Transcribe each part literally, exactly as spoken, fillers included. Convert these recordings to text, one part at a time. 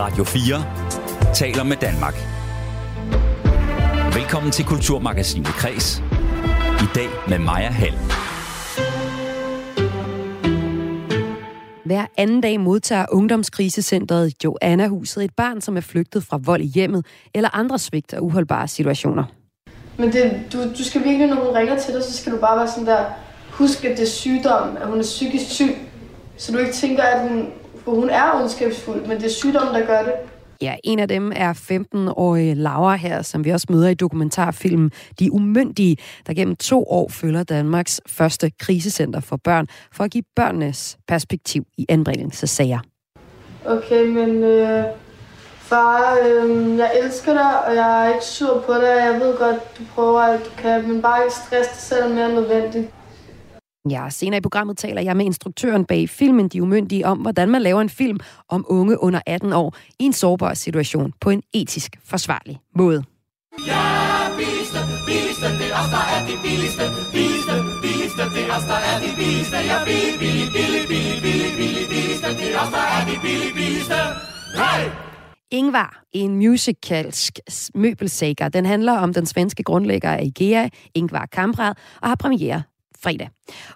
Radio fire taler med Danmark. Velkommen til Kulturmagasinet Kræs. I dag med Maja Hald. Hver anden dag modtager ungdomskrisecentret Johannahuset et barn, som er flygtet fra vold i hjemmet eller andre svigt og uholdbare situationer. Men det, du, du skal virkelig, når hun ringer til dig, så skal du bare være sådan der, husk at det er sygdom, at hun er psykisk syg, så du ikke tænker, at hun, for hun er ondskabsfuld, men det er sygdommen, der gør det. Ja, en af dem er femten-årige Laura her, som vi også møder i dokumentarfilmen De Umyndige, der gennem to år følger Danmarks første krisecenter for børn, for at give børnenes perspektiv i anbringelsessager. Okay, men øh, far, øh, jeg elsker dig, og jeg er ikke sur på dig. Jeg ved godt, du prøver alt du kan, men bare ikke stress dig selv mere end nødvendigt. Ja, senere i programmet taler jeg med instruktøren bag filmen De Umyndige om, hvordan man laver en film om unge under atten år i en sårbar situation på en etisk forsvarlig måde. Ja, billigste, billigste, det er os, der er de billigste. Billigste, billigste, det er os, der er de billigste. Ja, billig, billig, billig, billig, billig, billig, billigste, det er os, der er de billig, billigste. Hey! Ingvar, en musicalsk møbelsager. Den handler om den svenske grundlægger af IKEA, Ingvar Kamprad, og har premiere fredag.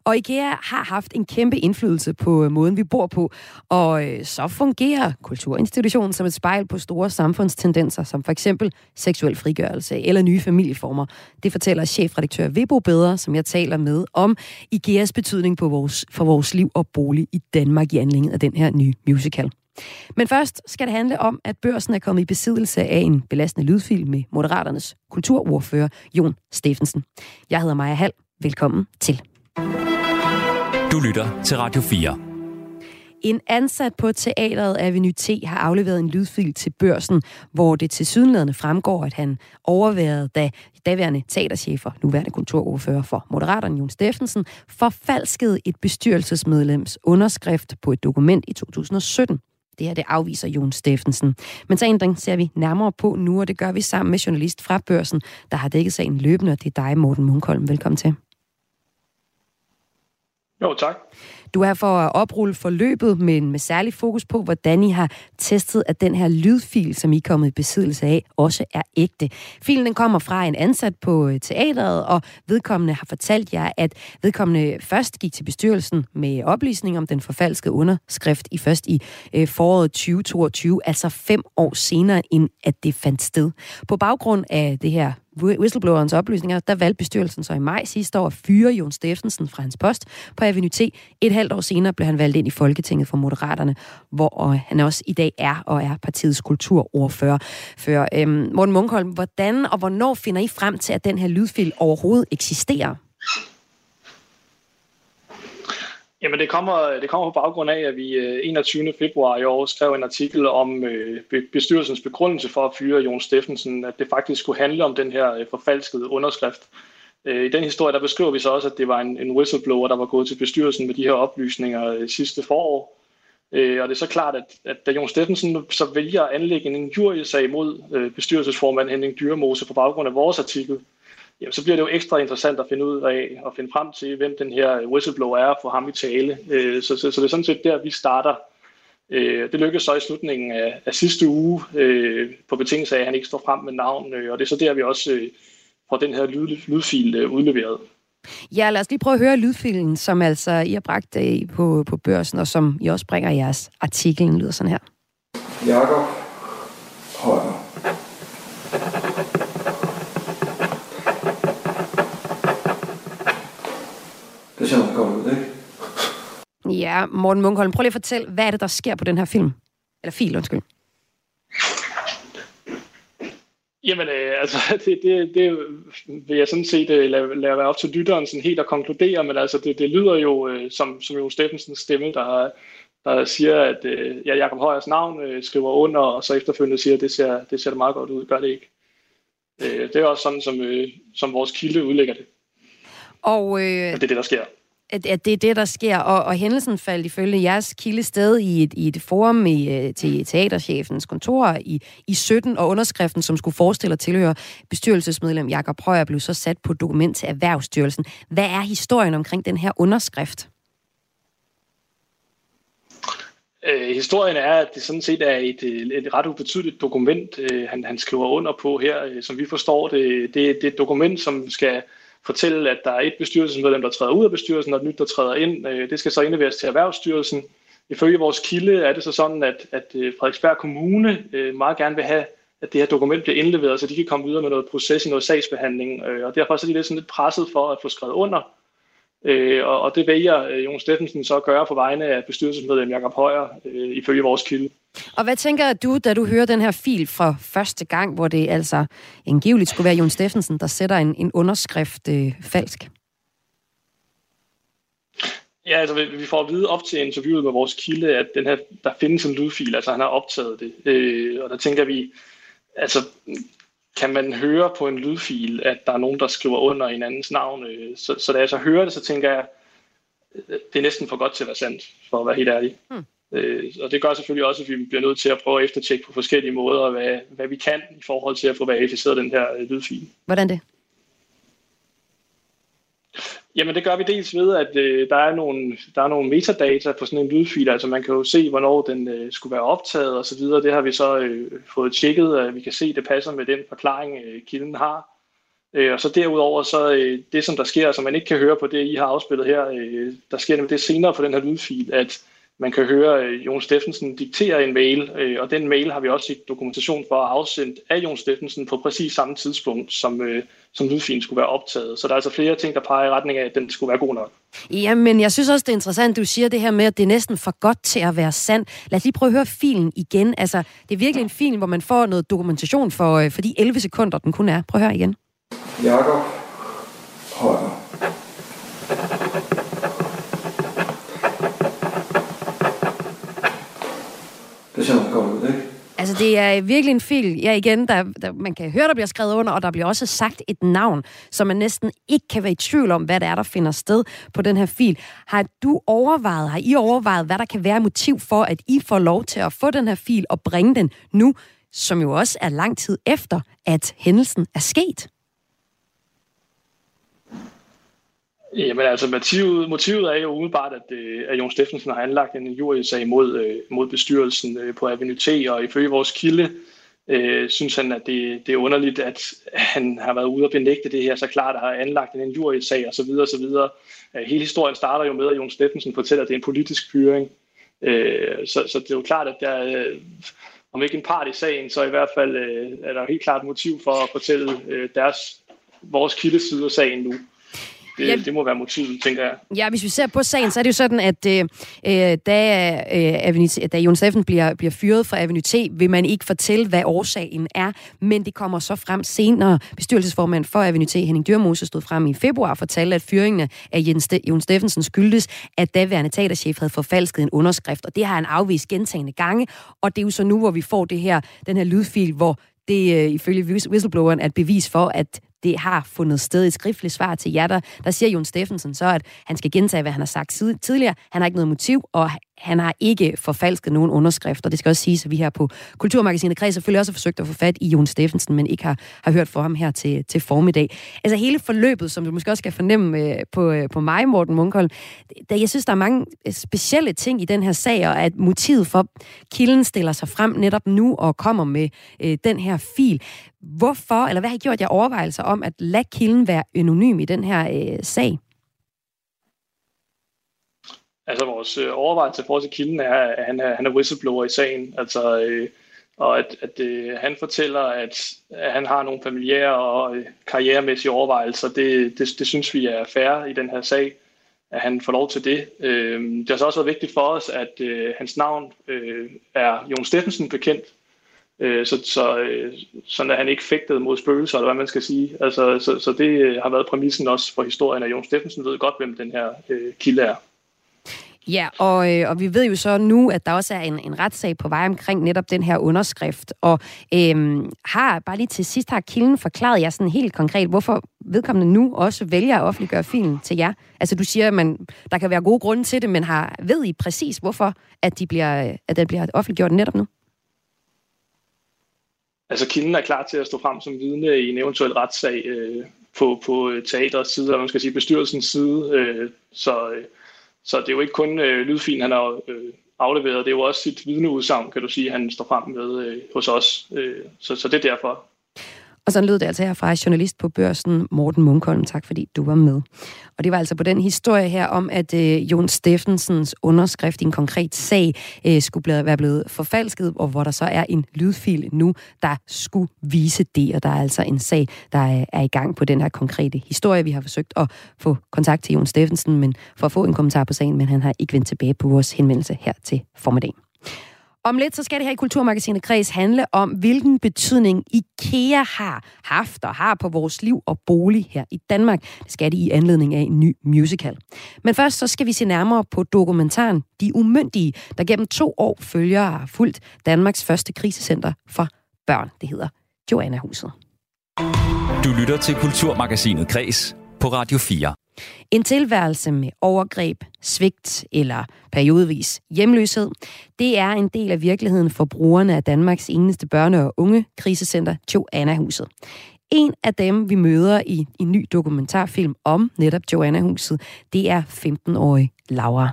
Og IKEA har haft en kæmpe indflydelse på måden, vi bor på, og så fungerer kulturinstitutionen som et spejl på store samfundstendenser, som for eksempel seksuel frigørelse eller nye familieformer. Det fortæller chefredaktør Bo Bedre, som jeg taler med, om IKEAs betydning på vores, for vores liv og bolig i Danmark i anledning af den her nye musical. Men først skal det handle om, at Børsen er kommet i besiddelse af en belastende lydfil med Moderaternes kulturordfører Jon Stephensen. Jeg hedder Maja Hald. Velkommen til. Du lytter til Radio fire. En ansat på teateret Aveny-T har afleveret en lydfil til Børsen, hvor det tilsyneladende fremgår, at han overværede, da daværende teaterchefer, nuværende kontorordfører for Moderaterne Jon Stephensen, forfalskede et bestyrelsesmedlems underskrift på et dokument i to tusind og sytten. Det her, det afviser Jon Stephensen. Men sagen, den ser vi nærmere på nu, og det gør vi sammen med journalist fra Børsen, der har dækket sagen løbende, og det er dig, Morten Munkholm. Velkommen til. Jo, tak. Du er for at oprulle forløbet, men med særlig fokus på, hvordan I har testet, at den her lydfil, som I er kommet i besiddelse af, også er ægte. Filen, den kommer fra en ansat på teateret, og vedkommende har fortalt jer, at vedkommende først gik til bestyrelsen med oplysning om den forfalskede underskrift i først i øh, foråret tyve toogtyve, altså fem år senere, end at det fandt sted. På baggrund af det her whistleblowerens oplysninger, der valgte bestyrelsen så i maj sidste år at fyre Jon Stephensen fra hans post på Aveny-T. Et halvt år senere blev han valgt ind i Folketinget for Moderaterne, hvor han også i dag er og er partiets kulturordfører. Før, øhm, Morten Munkholm, hvordan og hvornår finder I frem til, at den her lydfil overhovedet eksisterer? Jamen det kommer, det kommer på baggrund af, at vi enogtyvende februar i år skrev en artikel om bestyrelsens begrundelse for at fyre Jon Stephensen, at det faktisk skulle handle om den her forfalskede underskrift. I den historie der beskriver vi så også, at det var en whistleblower, der var gået til bestyrelsen med de her oplysninger sidste forår. Og det er så klart, at, at da Jon Stephensen så vælger at anlægge en injuriesag mod bestyrelsesformand Henning Dyremose på baggrund af vores artikel, jamen, så bliver det jo ekstra interessant at finde ud af og finde frem til, hvem den her whistleblower er og få ham i tale. Så, så, så det er sådan set der, vi starter. Det lykkedes så i slutningen af, af sidste uge på betingelse af, at han ikke står frem med navn, og det er så der, vi også får den her lyd, lydfil udleveret. Ja, lad os lige prøve at høre lydfilen, som altså I har bragt på, på Børsen, og som I også bringer i jeres artikel. Den lyder sådan her. Jakob Høyer. Det ser man godt ud, ikke? Ja, Morten Munkholm, prøv lige at fortælle, hvad er det, der sker på den her film? Eller fil, undskyld. Jamen, øh, altså, det, det, det vil jeg sådan set øh, lade, lade være op til lytteren sådan helt at konkludere, men altså, det, det lyder jo øh, som, som Jon Stephensens stemme, der, der siger, at øh, ja, Jakob Høyers navn øh, skriver under, og så efterfølgende siger, at det ser det ser meget godt ud, gør det ikke. Øh, det er også sådan, som, øh, som vores kilde udlægger det. Og øh, det er det, der sker. At, at det er det, der sker. Og, og hændelsen faldt ifølge jeres kilde sted i et, i et forum i, til teaterchefens kontor i, i sytten, og underskriften, som skulle forestille og tilhøre bestyrelsesmedlem Jakob Høyer, blev så sat på et dokument til Erhvervsstyrelsen. Hvad er historien omkring den her underskrift? Øh, historien er, at det sådan set er et, et ret ubetydeligt dokument, øh, han, han skriver under på her, øh, som vi forstår. Det, det, det er et dokument, som skal fortælle, at der er et bestyrelsesmedlem, der træder ud af bestyrelsen, og et nyt, der træder ind. Øh, det skal så indleveres til Erhvervsstyrelsen. Ifølge vores kilde er det så sådan, at, at Frederiksberg Kommune øh, meget gerne vil have, at det her dokument bliver indleveret, så de kan komme videre med noget proces i noget sagsbehandling. Øh, og derfor er de lidt, sådan lidt presset for at få skrevet under. Øh, og, og det vælger øh, Jon Stephensen så at gøre på vegne af bestyrelsesmedlem Jakob Høyer, øh, ifølge vores kilde. Og hvad tænker du, da du hører den her fil fra første gang, hvor det altså angiveligt skulle være Jon Stephensen, der sætter en, en underskrift øh, falsk? Ja, altså vi får at vide op til interviewet med vores kilde, at den her, der findes en lydfil, altså han har optaget det. Øh, og der tænker vi, altså kan man høre på en lydfil, at der er nogen, der skriver under en andens navn? Øh, så, så da jeg så hører det, så tænker jeg, det er næsten for godt til at være sandt, for at være helt ærlig. Hmm. Øh, og det gør selvfølgelig også, at vi bliver nødt til at prøve at eftertjekke på forskellige måder, hvad, hvad vi kan i forhold til at få verificeret den her øh, lydfil. Hvordan det? Jamen det gør vi dels ved, at øh, der er nogle, der er nogle metadata på sådan en lydfil, altså man kan jo se, hvornår den øh, skulle være optaget og så videre. Det har vi så øh, fået tjekket, og vi kan se, at det passer med den forklaring, øh, kilden har. Øh, og så derudover, så øh, det som der sker, som man ikke kan høre på det, I har afspillet her, øh, der sker nemlig det senere på den her lydfil, at man kan høre øh, Jon Stephensen diktere en mail, øh, og den mail har vi også set dokumentation for afsendt af Jon Stephensen på præcis samme tidspunkt, som, øh, som lydfilen skulle være optaget. Så der er altså flere ting, der peger i retning af, at den skulle være god nok. Jamen, jeg synes også, det er interessant, du siger det her med, at det er næsten for godt til at være sandt. Lad os lige prøve at høre filen igen. Altså, det er virkelig en fil, hvor man får noget dokumentation for, øh, for de elleve sekunder, den kun er. Prøv at høre igen. Jakob Høyer. Det ser godt ud, ikke? Altså, det er virkelig en fil. Ja, igen, der, der, man kan høre, der bliver skrevet under, og der bliver også sagt et navn, så man næsten ikke kan være i tvivl om, hvad det er, der finder sted på den her fil. Har du overvejet, har I overvejet, hvad der kan være motiv for, at I får lov til at få den her fil og bringe den nu, som jo også er lang tid efter, at hændelsen er sket? Jamen altså, motivet, motivet er jo umiddelbart, at, at Jon Stephensen har anlagt en injuriesag mod, mod bestyrelsen på Aveny-T, og ifølge vores kilde øh, synes han, at det, det er underligt, at han har været ude og benægte det her, så klart har anlagt en injuriesag osv. osv. Hele historien starter jo med, at Jon Stephensen fortæller, at det er en politisk fyring. Øh, så, så det er jo klart, at der, øh, om ikke en part i sagen, så i hvert fald øh, er der helt klart motiv for at fortælle øh, deres, vores kildeside af sagen nu. Det, ja, det må være motivet, tænker jeg. Ja, hvis vi ser på sagen, så er det jo sådan, at øh, da, øh, da Jon Stephensen bliver, bliver fyret fra Aveny-T, vil man ikke fortælle, hvad årsagen er, men det kommer så frem senere. Bestyrelsesformand for Aveny-T, Henning Dyremose, stod frem i februar og fortalte, at fyringen af Jon Stephensen skyldtes, at daværende teaterchef havde forfalsket en underskrift, og det har han afvist gentagne gange, og det er jo så nu, hvor vi får det her, den her lydfil, hvor det øh, ifølge whistlebloweren er et bevis for, at det har fundet sted. Et skriftligt svar til jer, der, der siger Jon Stephensen så, at han skal gentage, hvad han har sagt tidligere. Han har ikke noget motiv, og han har ikke forfalsket nogen underskrifter. Det skal også siges, at vi her på Kulturmagasinet Kræs selvfølgelig også har forsøgt at få fat i Jon Stephensen, men ikke har, har hørt fra ham her til, til formiddag. Altså hele forløbet, som du måske også skal fornemme øh, på, øh, på mig, Morten Munkholm, da jeg synes, der er mange specielle ting i den her sag, og at motivet for kilden stiller sig frem netop nu og kommer med øh, den her fil. Hvorfor, eller hvad har I gjort jer overvejelser om at lade kilden være anonym i den her øh, sag? Altså vores øh, overvejelse for til kilden er, at han er, han er whistleblower i sagen, altså, øh, og at, at øh, han fortæller, at, at han har nogle familiære og øh, karrieremæssige overvejelser. Det, det, det synes vi er fair i den her sag, at han får lov til det. Øh, det har så også været vigtigt for os, at øh, hans navn øh, er Jon Stephensen bekendt, øh, så, så, øh, sådan at han ikke fægtede mod spøgelser, eller hvad man skal sige. Altså, så, så det har været præmissen også for historien, at Jon Stephensen ved godt, hvem den her øh, kilde er. Ja, og, øh, og vi ved jo så nu, at der også er en, en retssag på vej omkring netop den her underskrift. Og øh, har, bare lige til sidst, har kilden forklaret jer sådan helt konkret, hvorfor vedkommende nu også vælger at offentliggøre filen til jer? Altså du siger, at man, der kan være gode grunde til det, men har, ved I præcis, hvorfor at de bliver, at den bliver offentliggjort netop nu? Altså kilden er klar til at stå frem som vidne i en eventuel retssag øh, på, på teaterets side, eller man skal sige bestyrelsens side, øh, så... Øh, Så det er jo ikke kun øh, lydfilen, han har øh, afleverede. Det er jo også sit vidneudsagn, kan du sige, han står frem med øh, hos os. Øh, så, så det er derfor. Og sådan lød det altså herfra journalist på Børsen, Morten Munkholm. Tak fordi du var med. Og det var altså på den historie her om, at øh, Jon Stephensens underskrift i en konkret sag øh, skulle være blevet forfalsket, og hvor der så er en lydfil nu, der skulle vise det. Og der er altså en sag, der øh, er i gang på den her konkrete historie. Vi har forsøgt at få kontakt til Jon Stephensen, men for at få en kommentar på sagen, men han har ikke vendt tilbage på vores henvendelse her til formiddagen. Om lidt, så skal det her i Kulturmagasinet Kræs handle om, hvilken betydning IKEA har haft og har på vores liv og bolig her i Danmark. Det skal det i anledning af en ny musical. Men først, så skal vi se nærmere på dokumentaren De Umyndige, der gennem to år følger og har fulgt Danmarks første krisecenter for børn. Det hedder Johannahuset. Du lytter til Kulturmagasinet Kræs på Radio fire. En tilværelse med overgreb, svigt eller periodevis hjemløshed, det er en del af virkeligheden for brugerne af Danmarks eneste børne- og unge krisecenter, Johannahuset. En af dem, vi møder i en ny dokumentarfilm om netop Johannahuset, det er femten-årige Laura.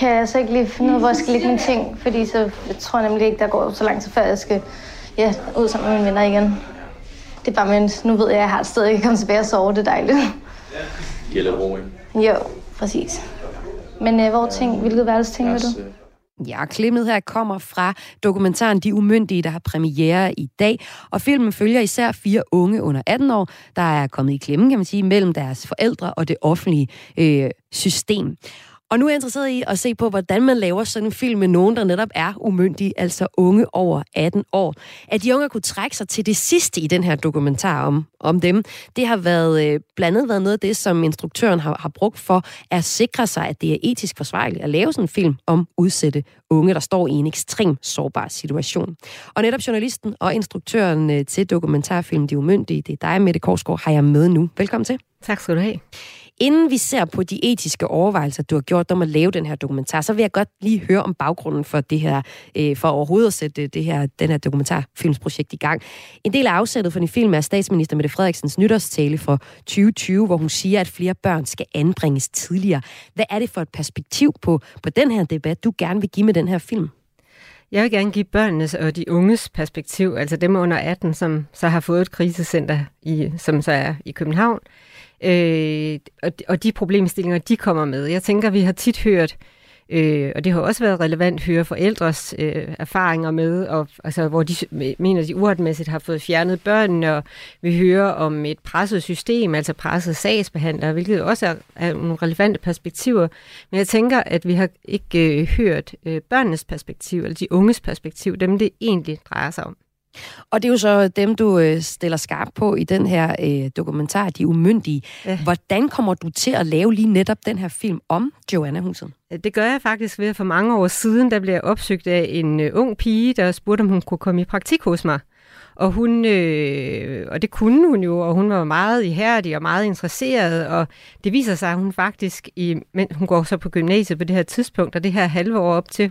Kan jeg så ikke lige finde ud af, hvor jeg skal lægge mine ting, fordi så jeg tror nemlig ikke, der går så langt, så før jeg skal ja, ud sammen med mine venner igen. Det er bare, men nu ved jeg, at jeg har et sted, jeg kan komme tilbage og sove, det er dejligt. Gælder ro, ikke? Jo, præcis. Men øh, hvor ting, hvilket værelse tænker du? Ja, klimmet her kommer fra dokumentaren De Umyndige, der har premiere i dag. Og filmen følger især fire unge under atten år, der er kommet i klemme, kan man sige, mellem deres forældre og det offentlige øh, system. Og nu er jeg interesseret i at se på, hvordan man laver sådan en film med nogen, der netop er umyndige, altså unge over atten år. At de unge kunne trække sig til det sidste i den her dokumentar om, om dem, det har været, blandt andet været noget af det, som instruktøren har, har brugt for at sikre sig, at det er etisk forsvarligt at lave sådan en film om udsatte unge, der står i en ekstrem sårbar situation. Og netop journalisten og instruktøren til dokumentarfilmen De Umyndige, det er dig, Mette Korsgaard, har jeg med nu. Velkommen til. Tak skal du have. Inden vi ser på de etiske overvejelser, du har gjort om at lave den her dokumentar, så vil jeg godt lige høre om baggrunden for det her, øh, for overhovedet at sætte det her, den her dokumentarfilmsprojekt i gang. En del af afsættet for den film er statsminister Mette Frederiksens nytårstale for tyve tyve, hvor hun siger, at flere børn skal anbringes tidligere. Hvad er det for et perspektiv på, på den her debat, du gerne vil give med den her film? Jeg vil gerne give børnenes og de unges perspektiv, altså dem under atten, som så har fået et krisecenter, i, som så er i København. Øh, og, de, og de problemstillinger, de kommer med. Jeg tænker, vi har tit hørt, øh, og det har også været relevant at høre forældres øh, erfaringer med, og, altså, hvor de mener, de uretmæssigt har fået fjernet børnene, og vi hører om et presset system, altså presset sagsbehandlere, hvilket også er, er nogle relevante perspektiver. Men jeg tænker, at vi har ikke øh, hørt øh, børnenes perspektiv, eller de unges perspektiv, dem det egentlig drejer sig om. Og det er jo så dem, du stiller skarp på i den her øh, dokumentar, De Umyndige. Ja. Hvordan kommer du til at lave lige netop den her film om Johannahuset? Det gør jeg faktisk ved, at for mange år siden, der blev jeg opsøgt af en øh, ung pige, der spurgte, om hun kunne komme i praktik hos mig. Og, hun, øh, og det kunne hun jo, og hun var meget ihærdig og meget interesseret, og det viser sig, at hun faktisk, i, men hun går så på gymnasiet på det her tidspunkt, og det her halve år op til,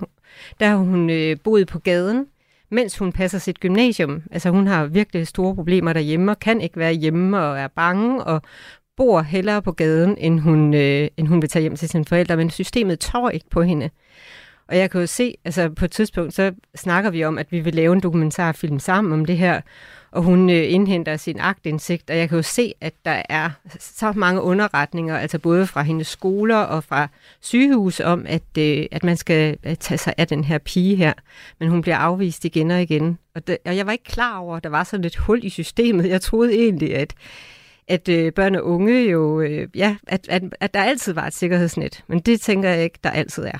der har hun øh, boet på gaden, mens hun passer sit gymnasium. Altså hun har virkelig store problemer derhjemme, og kan ikke være hjemme og er bange, og bor hellere på gaden, end hun, øh, end hun vil tage hjem til sine forældre, men systemet tør ikke på hende. Og jeg kan jo se, altså på et tidspunkt, så snakker vi om, at vi vil lave en dokumentarfilm sammen om det her, og hun øh, indhenter sin aktindsigt, og jeg kan jo se, at der er så mange underretninger, altså både fra hendes skoler og fra sygehus, om at, øh, at man skal tage sig af den her pige her, men hun bliver afvist igen og igen. Og, det, og jeg var ikke klar over, at der var sådan et hul i systemet. Jeg troede egentlig, at at øh, børn og unge jo, øh, ja, at, at, at der altid var et sikkerhedsnet, men det tænker jeg ikke, der altid er.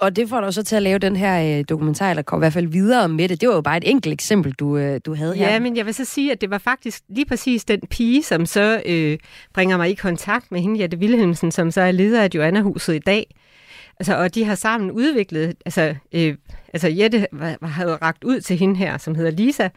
Og det får du så til at lave den her øh, dokumentar, eller kom i hvert fald videre med det. Det var jo bare et enkelt eksempel, du, øh, du havde her. Ja, men jeg vil så sige, at det var faktisk lige præcis den pige, som så øh, bringer mig i kontakt med hende, Jette Vilhelmsen, som så er leder af Johannahuset i dag. Altså, og de har sammen udviklet, altså, øh, altså Jette havde rakt ud til hende her, som hedder Lisa,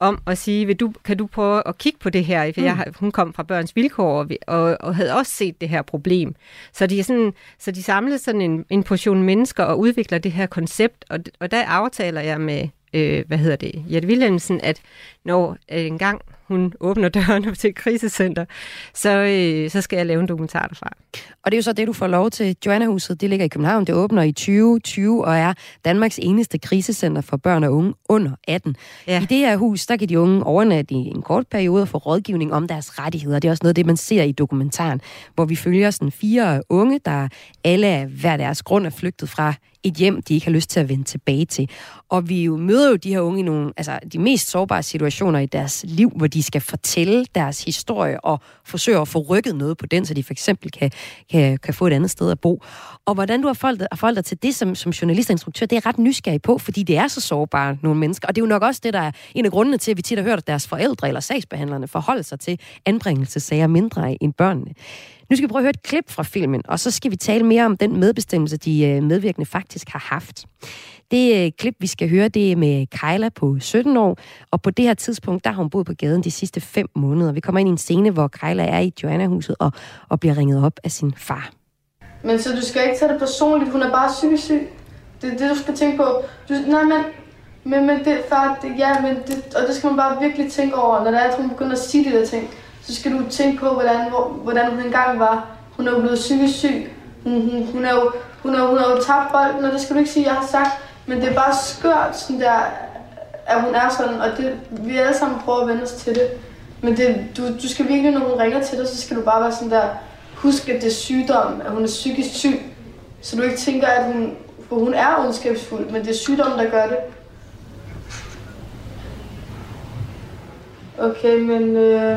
om at sige, vil du, kan du prøve at kigge på det her? For mm. jeg, hun kom fra Børns Vilkår og, og, og havde også set det her problem. Så de, sådan, så de samlede sådan en, en portion mennesker og udvikler det her koncept, og, og der aftaler jeg med, øh, hvad hedder det, Jette Vilhelmsen, at når øh, en gang hun åbner dørene til et krisecenter, så, øh, så skal jeg lave en dokumentar derfra. Og det er jo så det, du får lov til. Johannahuset, det ligger i København. Det åbner i tyve tyve og er Danmarks eneste krisecenter for børn og unge under atten. Ja. I det her hus, der kan de unge overnatte i en kort periode og få rådgivning om deres rettigheder. Det er også noget af det, man ser i dokumentaren, hvor vi følger sådan fire unge, der alle af hver deres grund er flygtet fra et hjem, de ikke har lyst til at vende tilbage til. Og vi jo møder jo de her unge i nogle, altså de mest sårbare situationer i deres liv, hvor de skal fortælle deres historie og forsøge at få rykket noget på den, så de for eksempel kan, kan, kan få et andet sted at bo. Og hvordan du har forholdt dig til det som, som journalist og instruktør, det er ret nysgerrig på, fordi det er så sårbare nogle mennesker. Og det er jo nok også det, der er en af grundene til, at vi tit har hørt, at deres forældre eller sagsbehandlerne forholder sig til anbringelsesager mindre end børnene. Nu skal vi prøve at høre et klip fra filmen, og så skal vi tale mere om den medbestemmelse, de medvirkende faktisk har haft. Det klip, vi skal høre, det er med Kejla på sytten år, og på det her tidspunkt, der har hun boet på gaden de sidste fem måneder. Vi kommer ind i en scene, hvor Kejla er i Johannahuset og, og bliver ringet op af sin far. Men så du skal ikke tage det personligt, hun er bare psykisk syg. Det er det, du skal tænke på. Du, nej, men, men, men det er far, det, ja, men det, og det skal man bare virkelig tænke over, når der er, at hun begynder at sige de der ting. Så skal du tænke på, hvordan, hvor, hvordan hun engang var. Hun er jo blevet psykisk syg. Hun, hun, hun, er jo, hun, er, hun er jo tabt bolden, og det skal du ikke sige, jeg har sagt. Men det er bare skørt, sådan der, at hun er sådan, og det, vi alle sammen prøver at vende os til det. Men det, du, du skal virkelig, når hun ringer til dig, så skal du bare være sådan der, husk, at det er sygdom, at hun er psykisk syg. Så du ikke tænker, at hun, for hun er ondskabsfuld, men det er sygdommen, der gør det. Okay, men... Øh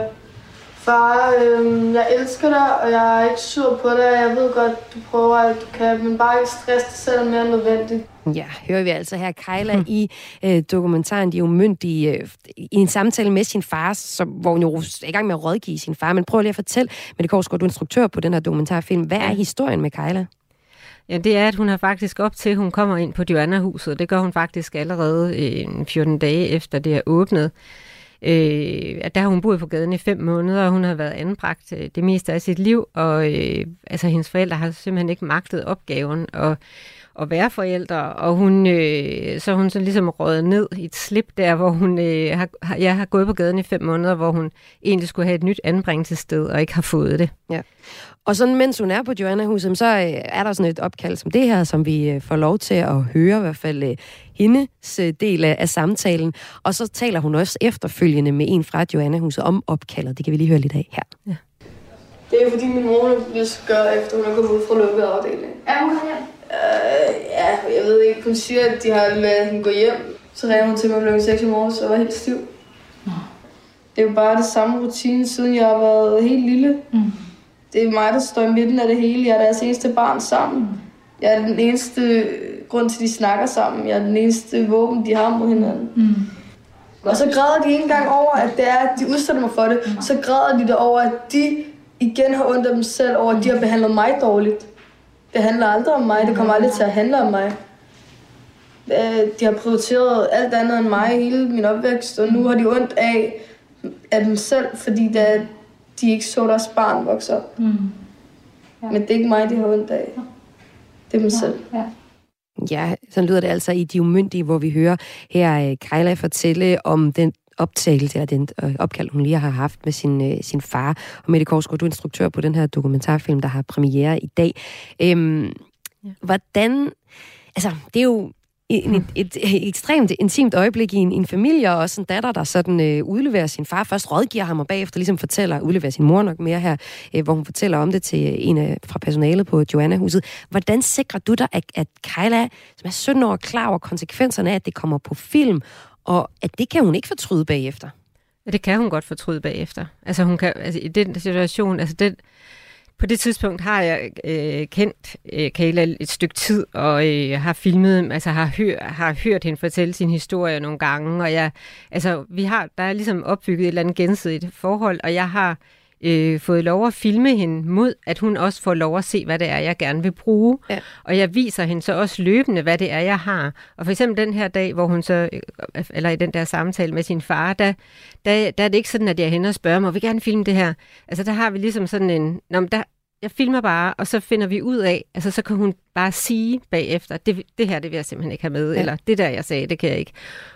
Far, øh, jeg elsker dig, og jeg er ikke sur på dig. Jeg ved godt, du prøver, at du kan, men bare ikke stress dig selv mere end nødvendigt. Ja, hører vi altså her Kejla hmm. i øh, dokumentaren De Umyndige øh, i en samtale med sin far, som, hvor hun jo er i gang med at rådgive sin far. Men prøv lige at fortælle, Mette Korsgaard, du er instruktør på den her dokumentarfilm. Hvad er historien med Kejla? Ja, det er, at hun har faktisk op til, at hun kommer ind på Johannahuset. Det gør hun faktisk allerede øh, fjorten dage efter det er åbnet. Øh, at der har hun boet på gaden i fem måneder, og hun har været anbragt øh, det meste af sit liv, og øh, altså, hendes forældre har simpelthen ikke magtet opgaven at, at være forældre, og hun, øh, så hun så ligesom røget ned i et slip der, hvor hun øh, har, ja, har gået på gaden i fem måneder, hvor hun egentlig skulle have et nyt anbringelsessted, og ikke har fået det. Ja. Og sådan, mens hun er på Johannahuset, så er der sådan et opkald som det her, som vi får lov til at høre, i hvert fald hendes del af samtalen. Og så taler hun også efterfølgende med en fra Johannahuset om opkaldet. Det kan vi lige høre lidt af her. Ja. Det er fordi min mor blev skør, efter hun er kommet ud fra lukket afdeling. Er hun her? Øh, ja, jeg ved ikke. Hun siger, at de har ladet hende gå hjem. Så ringer hun til mig klokken seks om morgenen, så var jeg helt stiv. Mm. Det er jo bare det samme rutine, siden jeg har været helt lille. Mm. Det er mig, der står i midten af det hele. Jeg er deres eneste barn sammen. Jeg er den eneste grund til, de snakker sammen. Jeg er den eneste våben, de har mod hinanden. Mm. Og så græder de en gang over, at det er, at de udstiller mig for det. Mm. Så græder de derover, at de igen har ondt af dem selv over, at de har behandlet mig dårligt. Det handler aldrig om mig. Det kommer aldrig til at handle om mig. De har prioriteret alt andet end mig hele min opvækst, og nu har de ondt af, af dem selv, fordi det er de ikke så deres barn vokse op. Mm. Ja. Men det er ikke mig, de har ondt af. Det er mig ja. selv. Ja. ja, sådan lyder det altså i De Umyndige, hvor vi hører her Kejla fortælle om den optagelse, eller den opkald, hun lige har haft med sin, sin far. Og Mette Korsgaard, du er instruktør på den her dokumentarfilm, der har premiere i dag. Øhm, ja. Hvordan... Altså, det er jo... Et, et, et ekstremt intimt øjeblik i en, en familie, og også en datter, der sådan øh, udleverer sin far. Først rådgiver ham, og bagefter ligesom fortæller, udleverer sin mor nok mere her, øh, hvor hun fortæller om det til en af, fra personalet på Johannahuset. Hvordan sikrer du dig, at, at Kejla, som er sytten år, klar over konsekvenserne af, at det kommer på film, og at det kan hun ikke fortryde bagefter? Ja, det kan hun godt fortryde bagefter. Altså, hun kan, altså i den situation, altså den... På det tidspunkt har jeg øh, kendt øh, Kejla et stykke tid, og øh, har filmet, altså har, hør, har hørt hende fortælle sin historie nogle gange, og jeg, altså, vi har, der er ligesom opbygget et eller andet gensidigt forhold, og jeg har øh, fået lov at filme hende mod, at hun også får lov at se, hvad det er, jeg gerne vil bruge, ja. Og jeg viser hende så også løbende, hvad det er, jeg har. Og for eksempel den her dag, hvor hun så, øh, eller i den der samtale med sin far, der, der, der er det ikke sådan, at jeg hænder og spørger mig, vil gerne filme det her? Altså der har vi ligesom sådan en, nå, men der, jeg filmer bare, og så finder vi ud af, altså så kan hun bare sige bagefter, det, det her, det vil jeg simpelthen ikke have med, ja. Eller det der, jeg sagde, det kan jeg ikke.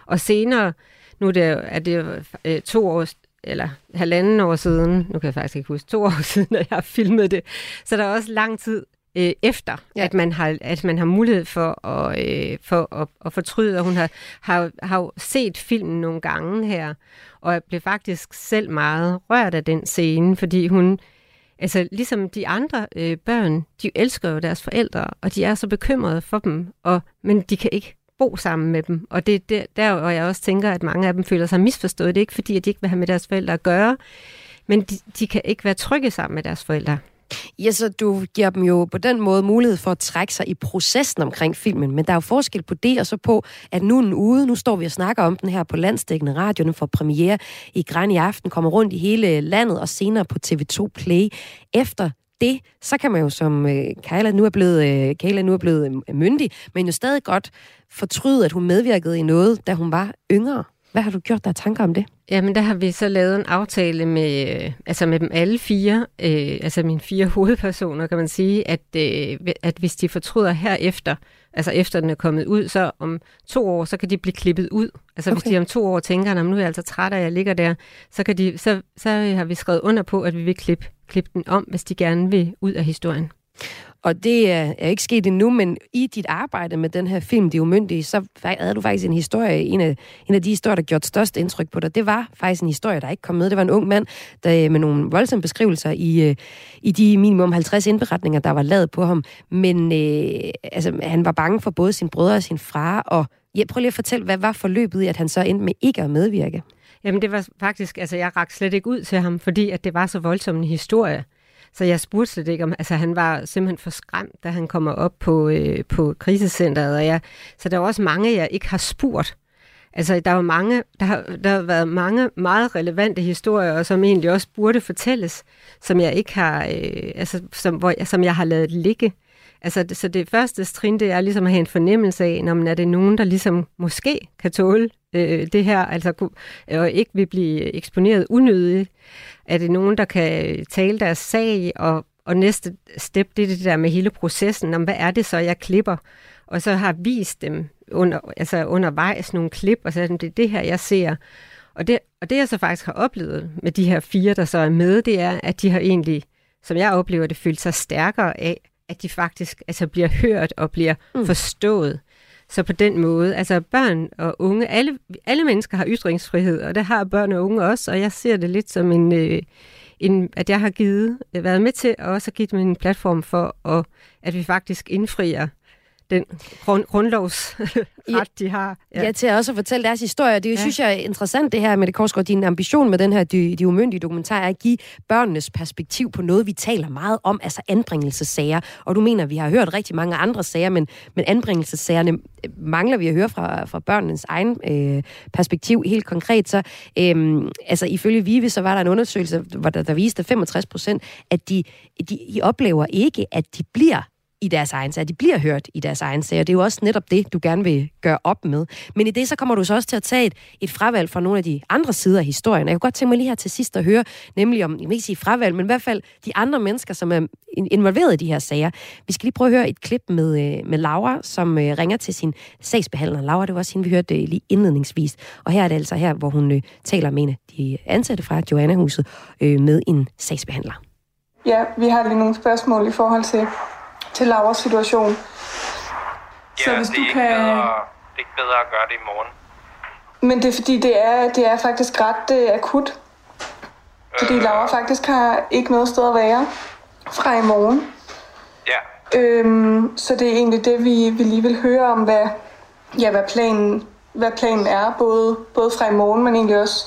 Og senere, nu er det, er det øh, to år eller halvanden år siden, nu kan jeg faktisk ikke huske, to år siden, at jeg har filmet det. Så der er også lang tid øh, efter, ja. at, man har, at man har mulighed for at, øh, for at, at fortryde, og hun har, har, har set filmen nogle gange her, og jeg blev faktisk selv meget rørt af den scene, fordi hun, altså ligesom de andre øh, børn, de elsker jo deres forældre, og de er så bekymrede for dem, og, men de kan ikke bo sammen med dem, og det er der, der, hvor jeg også tænker, at mange af dem føler sig misforstået. Det er ikke fordi, at de ikke vil have med deres forældre at gøre, men de, de kan ikke være trygge sammen med deres forældre. Ja, så du giver dem jo på den måde mulighed for at trække sig i processen omkring filmen, men der er jo forskel på det og så på, at nu er den ude, nu står vi og snakker om den her på landsdækkende radioen for premiere i Gran i aften, kommer rundt i hele landet og senere på T V to Play. Efter det, så kan man jo, som Kejla nu er blevet, Kejla nu er blevet myndig, men jo stadig godt fortryde, at hun medvirkede i noget, da hun var yngre. Hvad har du gjort der tanker om det? Jamen, der har vi så lavet en aftale med, altså med dem alle fire, øh, altså mine fire hovedpersoner, kan man sige, at, øh, at hvis de fortryder herefter, altså efter den er kommet ud, så om to år, så kan de blive klippet ud. Altså okay. Hvis de om to år tænker, at nu er jeg altså træt, og jeg ligger der, så, kan de, så, så har vi skrevet under på, at vi vil klippe, klippe den om, hvis de gerne vil ud af historien. Og det er ikke sket endnu, men i dit arbejde med den her film, De Umyndige, så havde du faktisk en historie, en af, en af de historier, der gjorde størst indtryk på dig. Det var faktisk en historie, der ikke kom med. Det var en ung mand der, med nogle voldsomme beskrivelser i, i de minimum halvtreds indberetninger, der var lavet på ham. Men øh, altså, han var bange for både sine brødre og sin far. Og ja, prøv lige at fortælle, hvad var forløbet i, at han så endte med ikke at medvirke? Jamen det var faktisk, altså jeg rakte slet ikke ud til ham, fordi at det var så voldsom en historie. Så jeg spurgte slet ikke om, altså han var simpelthen for skræmt, da han kommer op på, øh, på krisecenteret. Og jeg, så der er også mange, jeg ikke har spurgt. Altså der, var mange, der, har, der har været mange meget relevante historier, og som egentlig også burde fortælles, som jeg ikke har, øh, altså, som, hvor, som jeg har ladet ligge. Altså, så det første trin, det er ligesom at have en fornemmelse af, om er det nogen, der ligesom måske kan tåle øh, det her, altså, og ikke vil blive eksponeret unødigt. Er det nogen, der kan tale deres sag, og, og næste step, det er det der med hele processen, om hvad er det så, jeg klipper? Og så har vist dem under, altså undervejs nogle klip, og så er det det, det her, jeg ser. Og det, og det, jeg så faktisk har oplevet med de her fire, der så er med, det er, at de har egentlig, som jeg oplever det, følt sig stærkere af, at de faktisk altså, bliver hørt og bliver mm. forstået. Så på den måde, altså børn og unge, alle, alle mennesker har ytringsfrihed, og det har børn og unge også, og jeg ser det lidt som en, øh, en at jeg har givet, været med til og også at give dem en platform for, og, at vi faktisk indfrier den grund, grundlovsret, ja, de har. Ja. ja, til at også fortælle deres historie. Det ja. synes jeg er interessant, det her, Mette Korsgaard, din ambition med den her De, de umyndige dokumentar, er at give børnenes perspektiv på noget, vi taler meget om, altså anbringelsessager. Og du mener, vi har hørt rigtig mange andre sager, men, men anbringelsessagerne mangler vi at høre fra, fra børnenes egen øh, perspektiv. Helt konkret, så øh, altså ifølge VIVE, så var der en undersøgelse, hvor der, der viste femogtres procent, at de, de, de oplever ikke, at de bliver i deres egen sager. De bliver hørt i deres egen sager. Det er jo også netop det, du gerne vil gøre op med. Men i det, så kommer du så også til at tage et, et fravalg fra nogle af de andre sider af historien. Jeg kunne godt tænke mig lige her til sidst at høre, nemlig om, jeg vil ikke sige fravalg, men i hvert fald de andre mennesker, som er involveret i de her sager. Vi skal lige prøve at høre et klip med, med Laura, som ringer til sin sagsbehandler. Laura, det var også hende, vi hørte lige indledningsvis. Og her er det altså her, hvor hun taler med en af de ansatte fra Johannahuset med en sagsbehandler. Ja, vi har lige nogle spørgsmål i forhold til til Lauras situation. Ja, så hvis det, er du ikke kan... bedre, det er ikke bedre at gøre det i morgen. Men det er fordi, det er, det er faktisk ret øh, akut. Fordi øh... Laura faktisk har ikke noget sted at være fra i morgen. Ja. Øhm, så det er egentlig det, vi, vi lige vil høre om, hvad, ja, hvad, planen, hvad planen er, både, både fra i morgen, men egentlig også,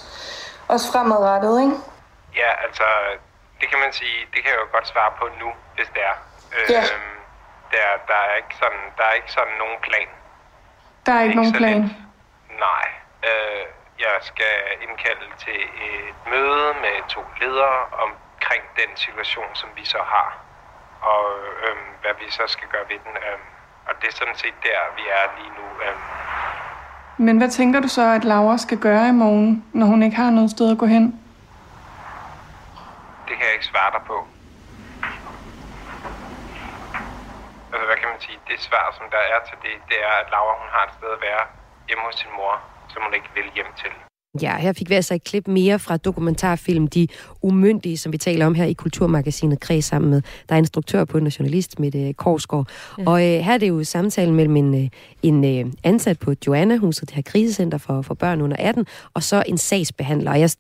også fremadrettet, ikke? Ja, altså, det kan man sige, det kan jeg jo godt svare på nu, hvis det er. Ja. Øhm, Der, der, er ikke sådan, der er ikke sådan nogen plan. Der er ikke, ikke nogen plan? Lidt. Nej. Øh, jeg skal indkalde til et møde med to ledere omkring den situation, som vi så har. Og øh, hvad vi så skal gøre ved den. Øh, og det er sådan set der, vi er lige nu. Øh. Men hvad tænker du så, at Laura skal gøre i morgen, når hun ikke har noget sted at gå hen? Det kan jeg ikke svare dig på. Altså, hvad kan man sige, det svar, som der er til det, det er, at Laura, hun har et sted at være hjemme hos sin mor, som hun ikke vil hjem til. Ja, her fik vi altså et klip mere fra dokumentarfilmen De Umyndige, som vi taler om her i Kulturmagasinet Kræs sammen med. Der er instruktør på den og journalist Mette Korsgaard. Ja. Og øh, her er det jo samtalen mellem en, en øh, ansat på Johannahuset, det her krisecenter for, for børn under atten, og så en sagsbehandler. Og jeg,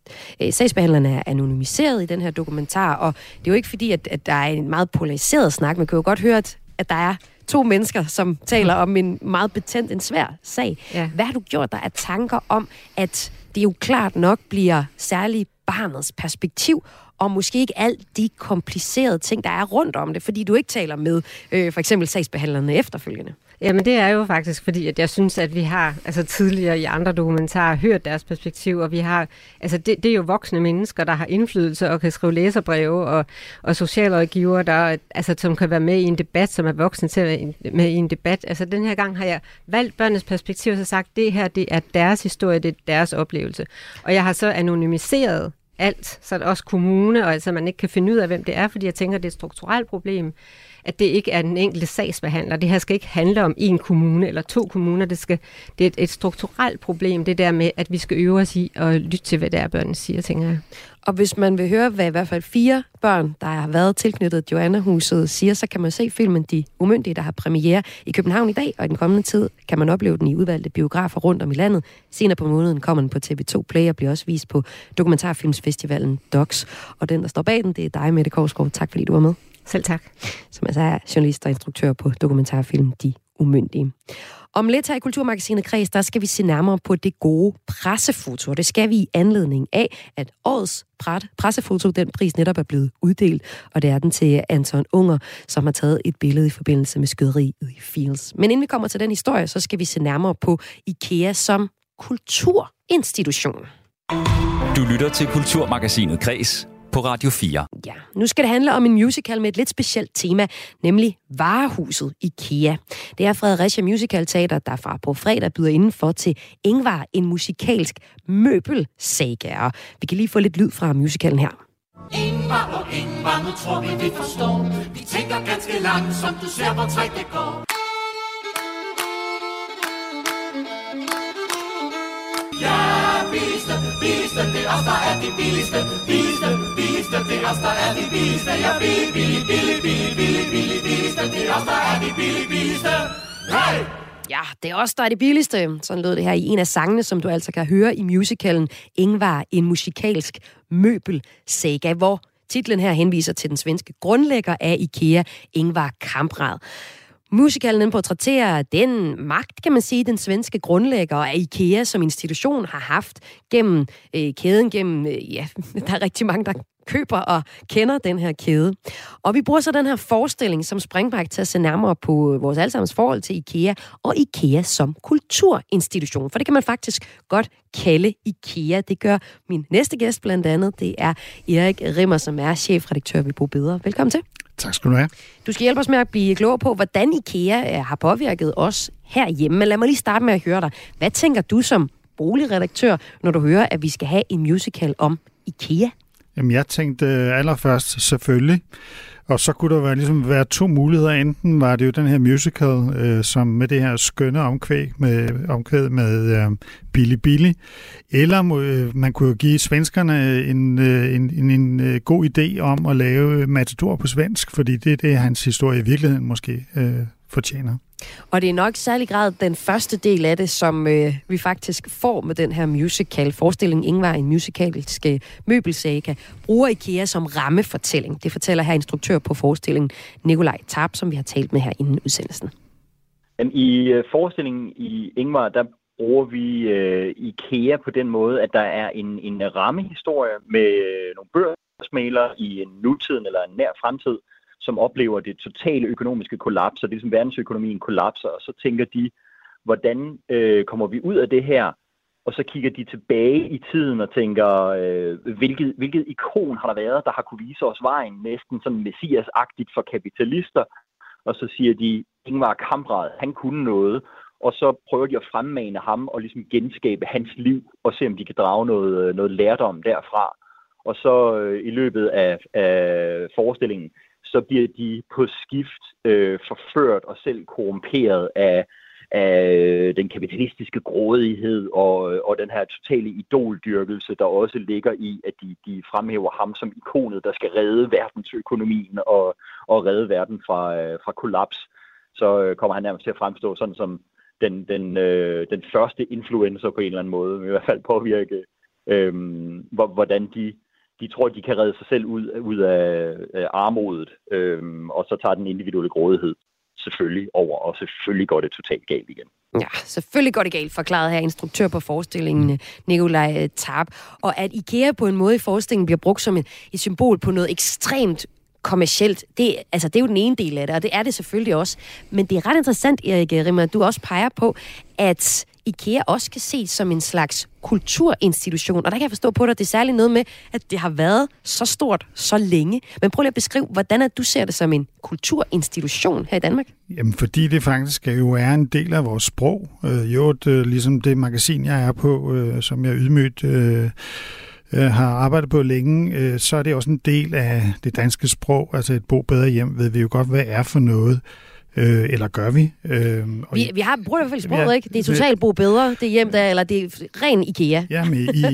øh, sagsbehandlerne er anonymiseret i den her dokumentar, og det er jo ikke fordi, at, at der er en meget polariseret snak. Man kan jo godt høre, at, at der er to mennesker, som taler om en meget betændt, en svær sag. Ja. Hvad har du gjort dig af tanker om, at det jo klart nok bliver særligt barnets perspektiv, og måske ikke alt de komplicerede ting, der er rundt om det, fordi du ikke taler med øh, for eksempel sagsbehandlerne efterfølgende? Jamen det er jo faktisk fordi, at jeg synes, at vi har altså tidligere i andre dokumentarer hørt deres perspektiv, og vi har, altså det, det er jo voksne mennesker, der har indflydelse og kan skrive læserbreve, og, og socialrådgivere, der, altså, som kan være med i en debat, som er voksne til at være med i en debat. Altså den her gang har jeg valgt børnenes perspektiv og så sagt, det her det er deres historie, det er deres oplevelse. Og jeg har så anonymiseret alt, så også kommune, og altså man ikke kan finde ud af, hvem det er, fordi jeg tænker, det er et strukturelt problem, at det ikke er den enkelte sagsbehandler. Det her skal ikke handle om én kommune eller to kommuner. Det, skal, det er et, et strukturelt problem, det der med, at vi skal øve os i og lytte til, hvad det er, børnene siger, tænker jeg. Og hvis man vil høre, hvad i hvert fald fire børn, der har været tilknyttet Johannahuset, siger, så kan man se filmen De Umyndige, der har premiere i København i dag, og i den kommende tid kan man opleve den i udvalgte biografer rundt om i landet. Senere på måneden kommer den på T V to Play og bliver også vist på Dokumentarfilmsfestivalen Docs. Og den, der står bag den, det er dig, Mette Korsgaard. Tak fordi du var med. Selv tak. Som altså er journalist og instruktør på dokumentarfilmen De Umyndige. Om lidt her i Kulturmagasinet Kræs, der skal vi se nærmere på det gode pressefoto. Det skal vi i anledning af, at årets pressefoto, den pris netop er blevet uddelt, og det er den til Anthon Unger, som har taget et billede i forbindelse med skyderiet i Field's. Men inden vi kommer til den historie, så skal vi se nærmere på IKEA som kulturinstitution. Du lytter til Kulturmagasinet Kræs på Radio fire. Ja, nu skal det handle om en musical med et lidt specielt tema, nemlig varehuset IKEA. Det er Fredericia Musical Teater, der fra på fredag byder indenfor til Ingvar, en musikalsk møbelsaga. Og vi kan lige få lidt lyd fra musicalen her. Ingvar og Ingvar, nu tror vi, vi forstår. Vi tænker ganske langt, som du ser, hvor træt det går. Ja, billigste, billigste, det er os, der er de billigste, billigste, billigste, det er os, der er de billigste. Ja, billig, billig, billig, billig, billig, billig, billigste, det er os, der er de billig, billigste. Hey! Ja, det er også der er det billigste. Sådan lød det her i en af sangene, som du altså kan høre i musicalen Ingvar, en musikalsk møbelsaga, hvor titlen her henviser til den svenske grundlægger af IKEA, Ingvar Kamprad. Musikalen portrætterer den magt, kan man sige, den svenske grundlægger af IKEA som institution har haft gennem øh, kæden, gennem, øh, ja, der er rigtig mange, der køber og kender den her kæde. Og vi bruger så den her forestilling som springbræk til at se nærmere på vores allesammens forhold til IKEA og IKEA som kulturinstitution. For det kan man faktisk godt kalde IKEA. Det gør min næste gæst blandt andet. Det er Erik Rimmer, som er chefredaktør ved Bo Bedre. Velkommen til. Tak skal du have. Du skal hjælpe os med at blive klogere på, hvordan IKEA har påvirket os herhjemme. Men lad mig lige starte med at høre dig. Hvad tænker du som boligredaktør, når du hører, at vi skal have en musical om IKEA? Jamen, jeg tænkte allerførst selvfølgelig, og så kunne der være, ligesom være to muligheder. Enten var det jo den her musical, øh, som med det her skønne omkvæg med, omkvæg med øh, Billy Billy, eller øh, man kunne jo give svenskerne en, øh, en, en, en god idé om at lave Matador på svensk, fordi det er det, hans historie i virkeligheden måske øh, fortjener. Og det er nok i særlig grad den første del af det, som øh, vi faktisk får med den her musical. Forestillingen Ingvar, en musikalsk møbelsaga, bruger IKEA som rammefortælling. Det fortæller her instruktør på forestillingen, Nikolaj Tarp, som vi har talt med her inden udsendelsen. I forestillingen i Ingvar, der bruger vi øh, IKEA på den måde, at der er en, en rammehistorie med nogle børsmalere i en nutiden eller en nær fremtid, som oplever det totale økonomiske kollaps, og det er som verdensøkonomien kollapser, og så tænker de, hvordan øh, kommer vi ud af det her? Og så kigger de tilbage i tiden og tænker, øh, hvilket, hvilket ikon har der været, der har kunne vise os vejen, næsten sådan messiasagtigt for kapitalister, og så siger de, Ingvar Kamprad, han kunne noget, og så prøver de at fremmane ham og ligesom genskabe hans liv, og se om de kan drage noget, noget lærdom derfra. Og så øh, i løbet af, af forestillingen, så bliver de på skift øh, forført og selv korrumperet af af den kapitalistiske grådighed og, og den her totale idoldyrkelse, der også ligger i, at de, de fremhæver ham som ikonet, der skal redde verdensøkonomien og, og redde verden fra, fra kollaps. Så kommer han nærmest til at fremstå sådan som den, den, øh, den første influencer på en eller anden måde, i hvert fald påvirke, øh, hvordan de, de tror, de kan redde sig selv ud, ud af øh, armodet, øh, og så tager den individuelle grådighed selvfølgelig over, og selvfølgelig går det totalt galt igen. Ja, selvfølgelig går det galt, forklaret her instruktør på forestillingen, Nikolaj Tarp. Og at IKEA på en måde i forestillingen bliver brugt som et, et symbol på noget ekstremt kommercielt, det, altså, det er jo den ene del af det, og det er det selvfølgelig også. Men det er ret interessant, Erik Rimmer, at du også peger på, at IKEA også kan ses som en slags kulturinstitution. Og der kan jeg forstå på dig, det er særligt noget med, at det har været så stort så længe. Men prøv lige at beskrive, hvordan at du ser det som en kulturinstitution her i Danmark? Jamen, fordi det faktisk jo er en del af vores sprog. Øh, jo, det, ligesom det magasin, jeg er på, øh, som jeg ydmygt... Øh har arbejdet på længe, så er det også en del af det danske sprog. Altså et Bo Bedre Hjem, ved vi jo godt, hvad er for noget. Eller gør vi? Og vi, vi har brugt i hvert fald sproget, ikke? Det er totalt Bo Bedre, det hjem der, eller det er ren IKEA. Jamen i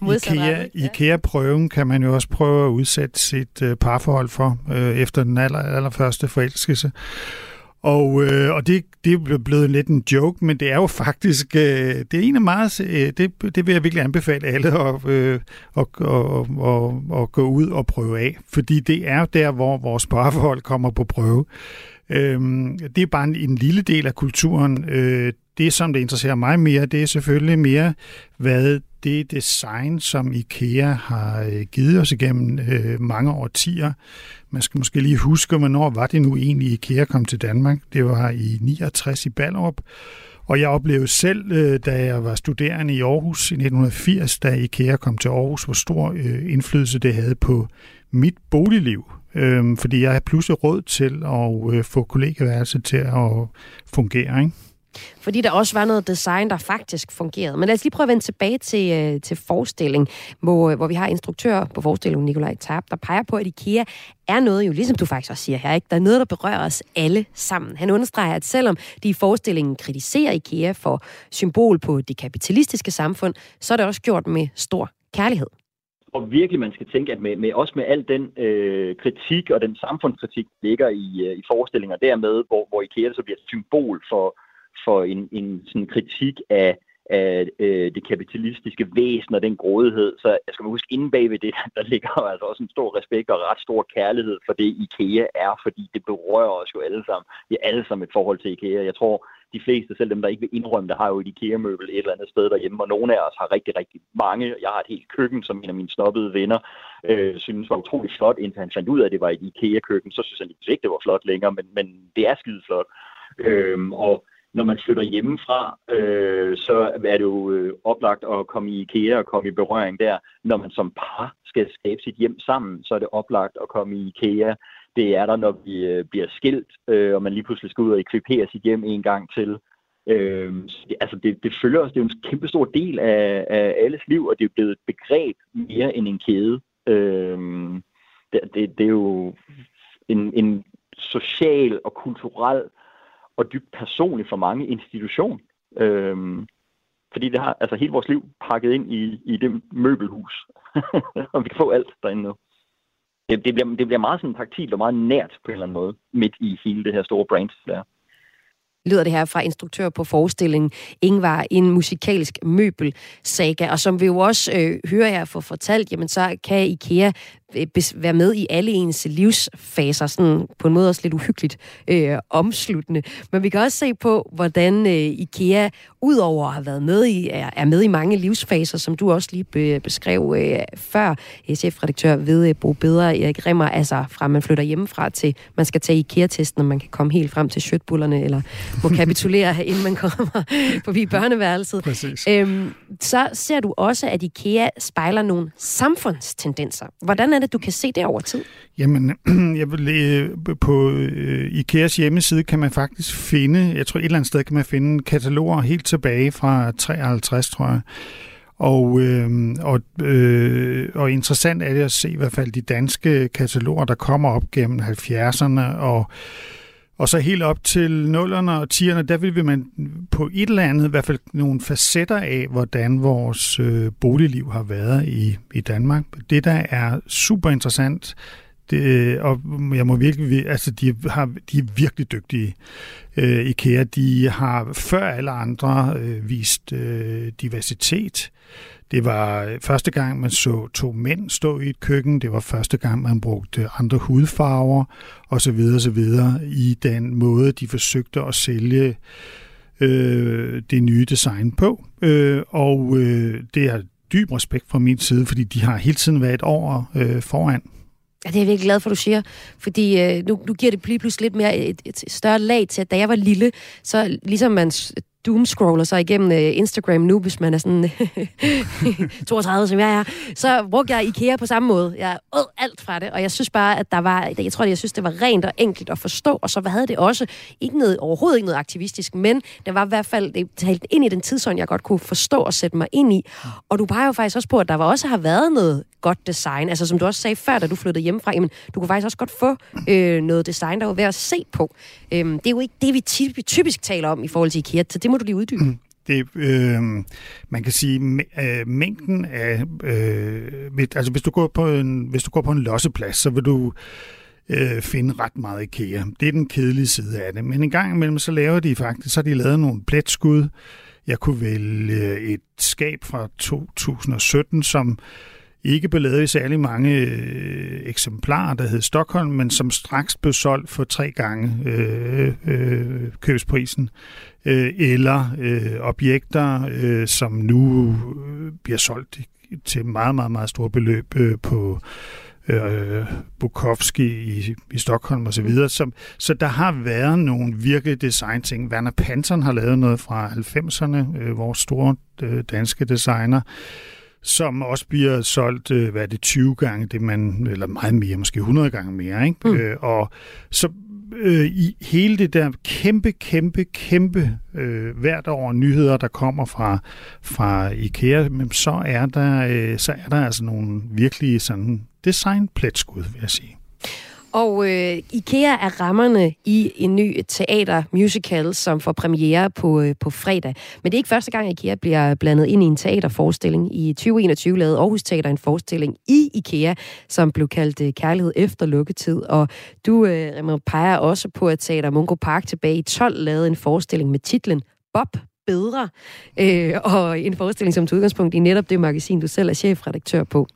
uh, IKEA, IKEA-prøven kan man jo også prøve at udsætte sit uh, parforhold for, uh, efter den aller, allerførste forelskelse. Og, øh, og det, det er blevet lidt en joke, men det er jo faktisk, øh, det er en af meget, øh, det, det vil jeg virkelig anbefale alle at, øh, at, at, at, at gå ud og prøve af, fordi det er der, hvor vores parforhold kommer på prøve. Øh, det er bare en, en lille del af kulturen. Øh, det, som det interesserer mig mere, det er selvfølgelig mere, hvad det design, som IKEA har givet os igennem øh, mange årtier. Man skal måske lige huske, hvornår var det nu egentlig, IKEA kom til Danmark. Det var i niogtres i Ballerup. Og jeg oplevede selv, øh, da jeg var studerende i Aarhus i nitten firs, da IKEA kom til Aarhus, hvor stor øh, indflydelse det havde på mit boligliv. Øh, fordi jeg havde pludselig råd til at øh, få kollegeværelse til at fungere, ikke? Fordi der også var noget design, der faktisk fungerede. Men lad os lige prøve at vende tilbage til, til forestillingen, hvor, hvor vi har instruktør på forestillingen, Nikolaj Tarp, der peger på, at IKEA er noget, jo ligesom du faktisk også siger her, ikke? Der er noget, der berører os alle sammen. Han understreger, at selvom de i forestillingen kritiserer IKEA for symbol på det kapitalistiske samfund, så er det også gjort med stor kærlighed. Og virkelig, man skal tænke, at med, med, også med al den øh, kritik og den samfundskritik, der ligger i, øh, i forestillinger dermed, hvor, hvor IKEA så bliver et symbol for for en, en sådan kritik af, af øh, det kapitalistiske væsen og den grådighed, så jeg skal huske, inden bagved det, der ligger altså også en stor respekt og ret stor kærlighed for det, IKEA er, fordi det berører os jo alle sammen. Vi er alle sammen et forhold til IKEA. Jeg tror, de fleste, selv dem, der ikke vil indrømme, der har jo et IKEA-møbel et eller andet sted derhjemme, og nogle af os har rigtig, rigtig mange. Jeg har et helt køkken, som en af mine snobbede venner øh, synes var utrolig flot, indtil han fandt ud af, at det var et IKEA-køkken. Så synes han ikke, det var flot længere, men, men det er skide flot. Øh, og Når man flytter hjemmefra, øh, så er det jo øh, oplagt at komme i IKEA og komme i berøring der. Når man som par skal skabe sit hjem sammen, så er det oplagt at komme i IKEA. Det er der, når vi øh, bliver skilt, øh, og man lige pludselig skal ud og ekvipere sit hjem en gang til. Øh, altså det, det følger os. Det er jo en kæmpe stor del af, af alles liv, og det er blevet et begreb mere end en kæde. Øh, det, det, det er jo en, en social og kulturel og dybt personligt for mange institution. Øhm, fordi det har altså hele vores liv pakket ind i, i det møbelhus. Og vi kan få alt derinde nu. Det, det, bliver, det bliver meget sådan taktilt og meget nært på en eller anden måde, midt i hele det her store brand der. Lyder det her fra instruktør på forestillingen Ingvar, en musikalsk møbelsaga. Og som vi jo også øh, hører her for fortalt, jamen så kan IKEA øh, bes- være med i alle ens livsfaser, sådan på en måde også lidt uhyggeligt øh, omsluttende. Men vi kan også se på, hvordan øh, IKEA udover at have været med i, er, er med i mange livsfaser, som du også lige be- beskrev øh, før, chefredaktør ved øh, Bo Bedre, Erik Rimmer, altså fra man flytter hjemmefra til, man skal tage IKEA-testen, og man kan komme helt frem til skjøtbullerne, eller må kapitulere, inden man kommer forbi børneværelset. Æm, så ser du også, at IKEA spejler nogle samfundstendenser. Hvordan er det, du kan se det over tid? Jamen, jeg vil, på IKEAs hjemmeside kan man faktisk finde, jeg tror et eller andet sted kan man finde kataloger helt tilbage fra treoghalvtreds, tror jeg. Og, øh, og, øh, og interessant er det at se i hvert fald de danske kataloger, der kommer op gennem halvfjerdserne og Og så helt op til nullerne og tierne, der vil man på et eller andet, i hvert fald nogle facetter af, hvordan vores øh, boligliv har været i, i Danmark. Det, der er super interessant, det, og jeg må virkelig, altså de, har, de er virkelig dygtige. Øh, IKEA, de har før alle andre øh, vist øh, diversitet. Det var første gang, man så to mænd stå i et køkken. Det var første gang, man brugte andre hudfarver osv. osv. i den måde, de forsøgte at sælge øh, det nye design på. Øh, og øh, det er dyb respekt fra min side, fordi de har hele tiden været et år øh, foran. Det er jeg virkelig glad for, du siger, fordi øh, nu, nu giver det pludselig lidt mere et, et større lag til, at da jeg var lille, så ligesom man doomscroller sig igennem øh, Instagram nu, hvis man er sådan toogtredive, som jeg er, så brugte jeg IKEA på samme måde. Jeg åd alt fra det, og jeg synes bare, at der var, jeg tror, jeg synes, det var rent og enkelt at forstå, og så havde det også ikke noget, overhovedet ikke noget aktivistisk, men det var i hvert fald, det talte ind i den tidsånd, jeg godt kunne forstå og sætte mig ind i. Og du peger jo faktisk også på, at der også har været noget godt design, altså som du også sagde før, da du flyttede hjemmefra, jamen, du kunne faktisk også godt få øh, noget design, der var værd at se på. Øhm, det er jo ikke det, vi typisk taler om i forhold til IKEA, så det må du lige uddybe. Det, øh, man kan sige, øh, mængden af... Øh, altså hvis du går på en, hvis du går på en losseplads, så vil du øh, finde ret meget IKEA. Det er den kedelige side af det. Men en gang imellem, så laver de faktisk, så har de lavet nogle pletskud. Jeg kunne vælge et skab fra to tusind og sytten, som... ikke blev lavet i særlig mange øh, eksemplarer, der hed Stockholm, men som straks blev solgt for tre gange øh, øh, købsprisen. Øh, eller øh, objekter, øh, som nu bliver solgt til meget, meget, meget store beløb øh, på øh, Bukowski i, i Stockholm osv. Så, så der har været nogle virkelig design-ting. Werner Panton har lavet noget fra halvfemserne, øh, vores store øh, danske designer, som også bliver solgt, hvad er det, tyve gange det man, eller meget mere, måske hundrede gange mere, ikke? Mm. Øh, og så øh, i hele det der kæmpe, kæmpe, kæmpe øh, hvert år nyheder, der kommer fra, fra IKEA, men så er der, øh, så er der altså nogle virkelige sådan design-pletskud, vil jeg sige. Og øh, IKEA er rammerne i en ny teatermusical, som får premiere på, øh, på fredag. Men det er ikke første gang, IKEA bliver blandet ind i en teaterforestilling. I tyve enogtyve lavede Aarhus Teater en forestilling i IKEA, som blev kaldt øh, Kærlighed efter lukketid. Og du øh, Rimmer, peger også på, at Teater Mungo Park tilbage i tolv lavede en forestilling med titlen Bob Bedre. Øh, og en forestilling, som tog udgangspunkt i netop det magasin, du selv er chefredaktør på.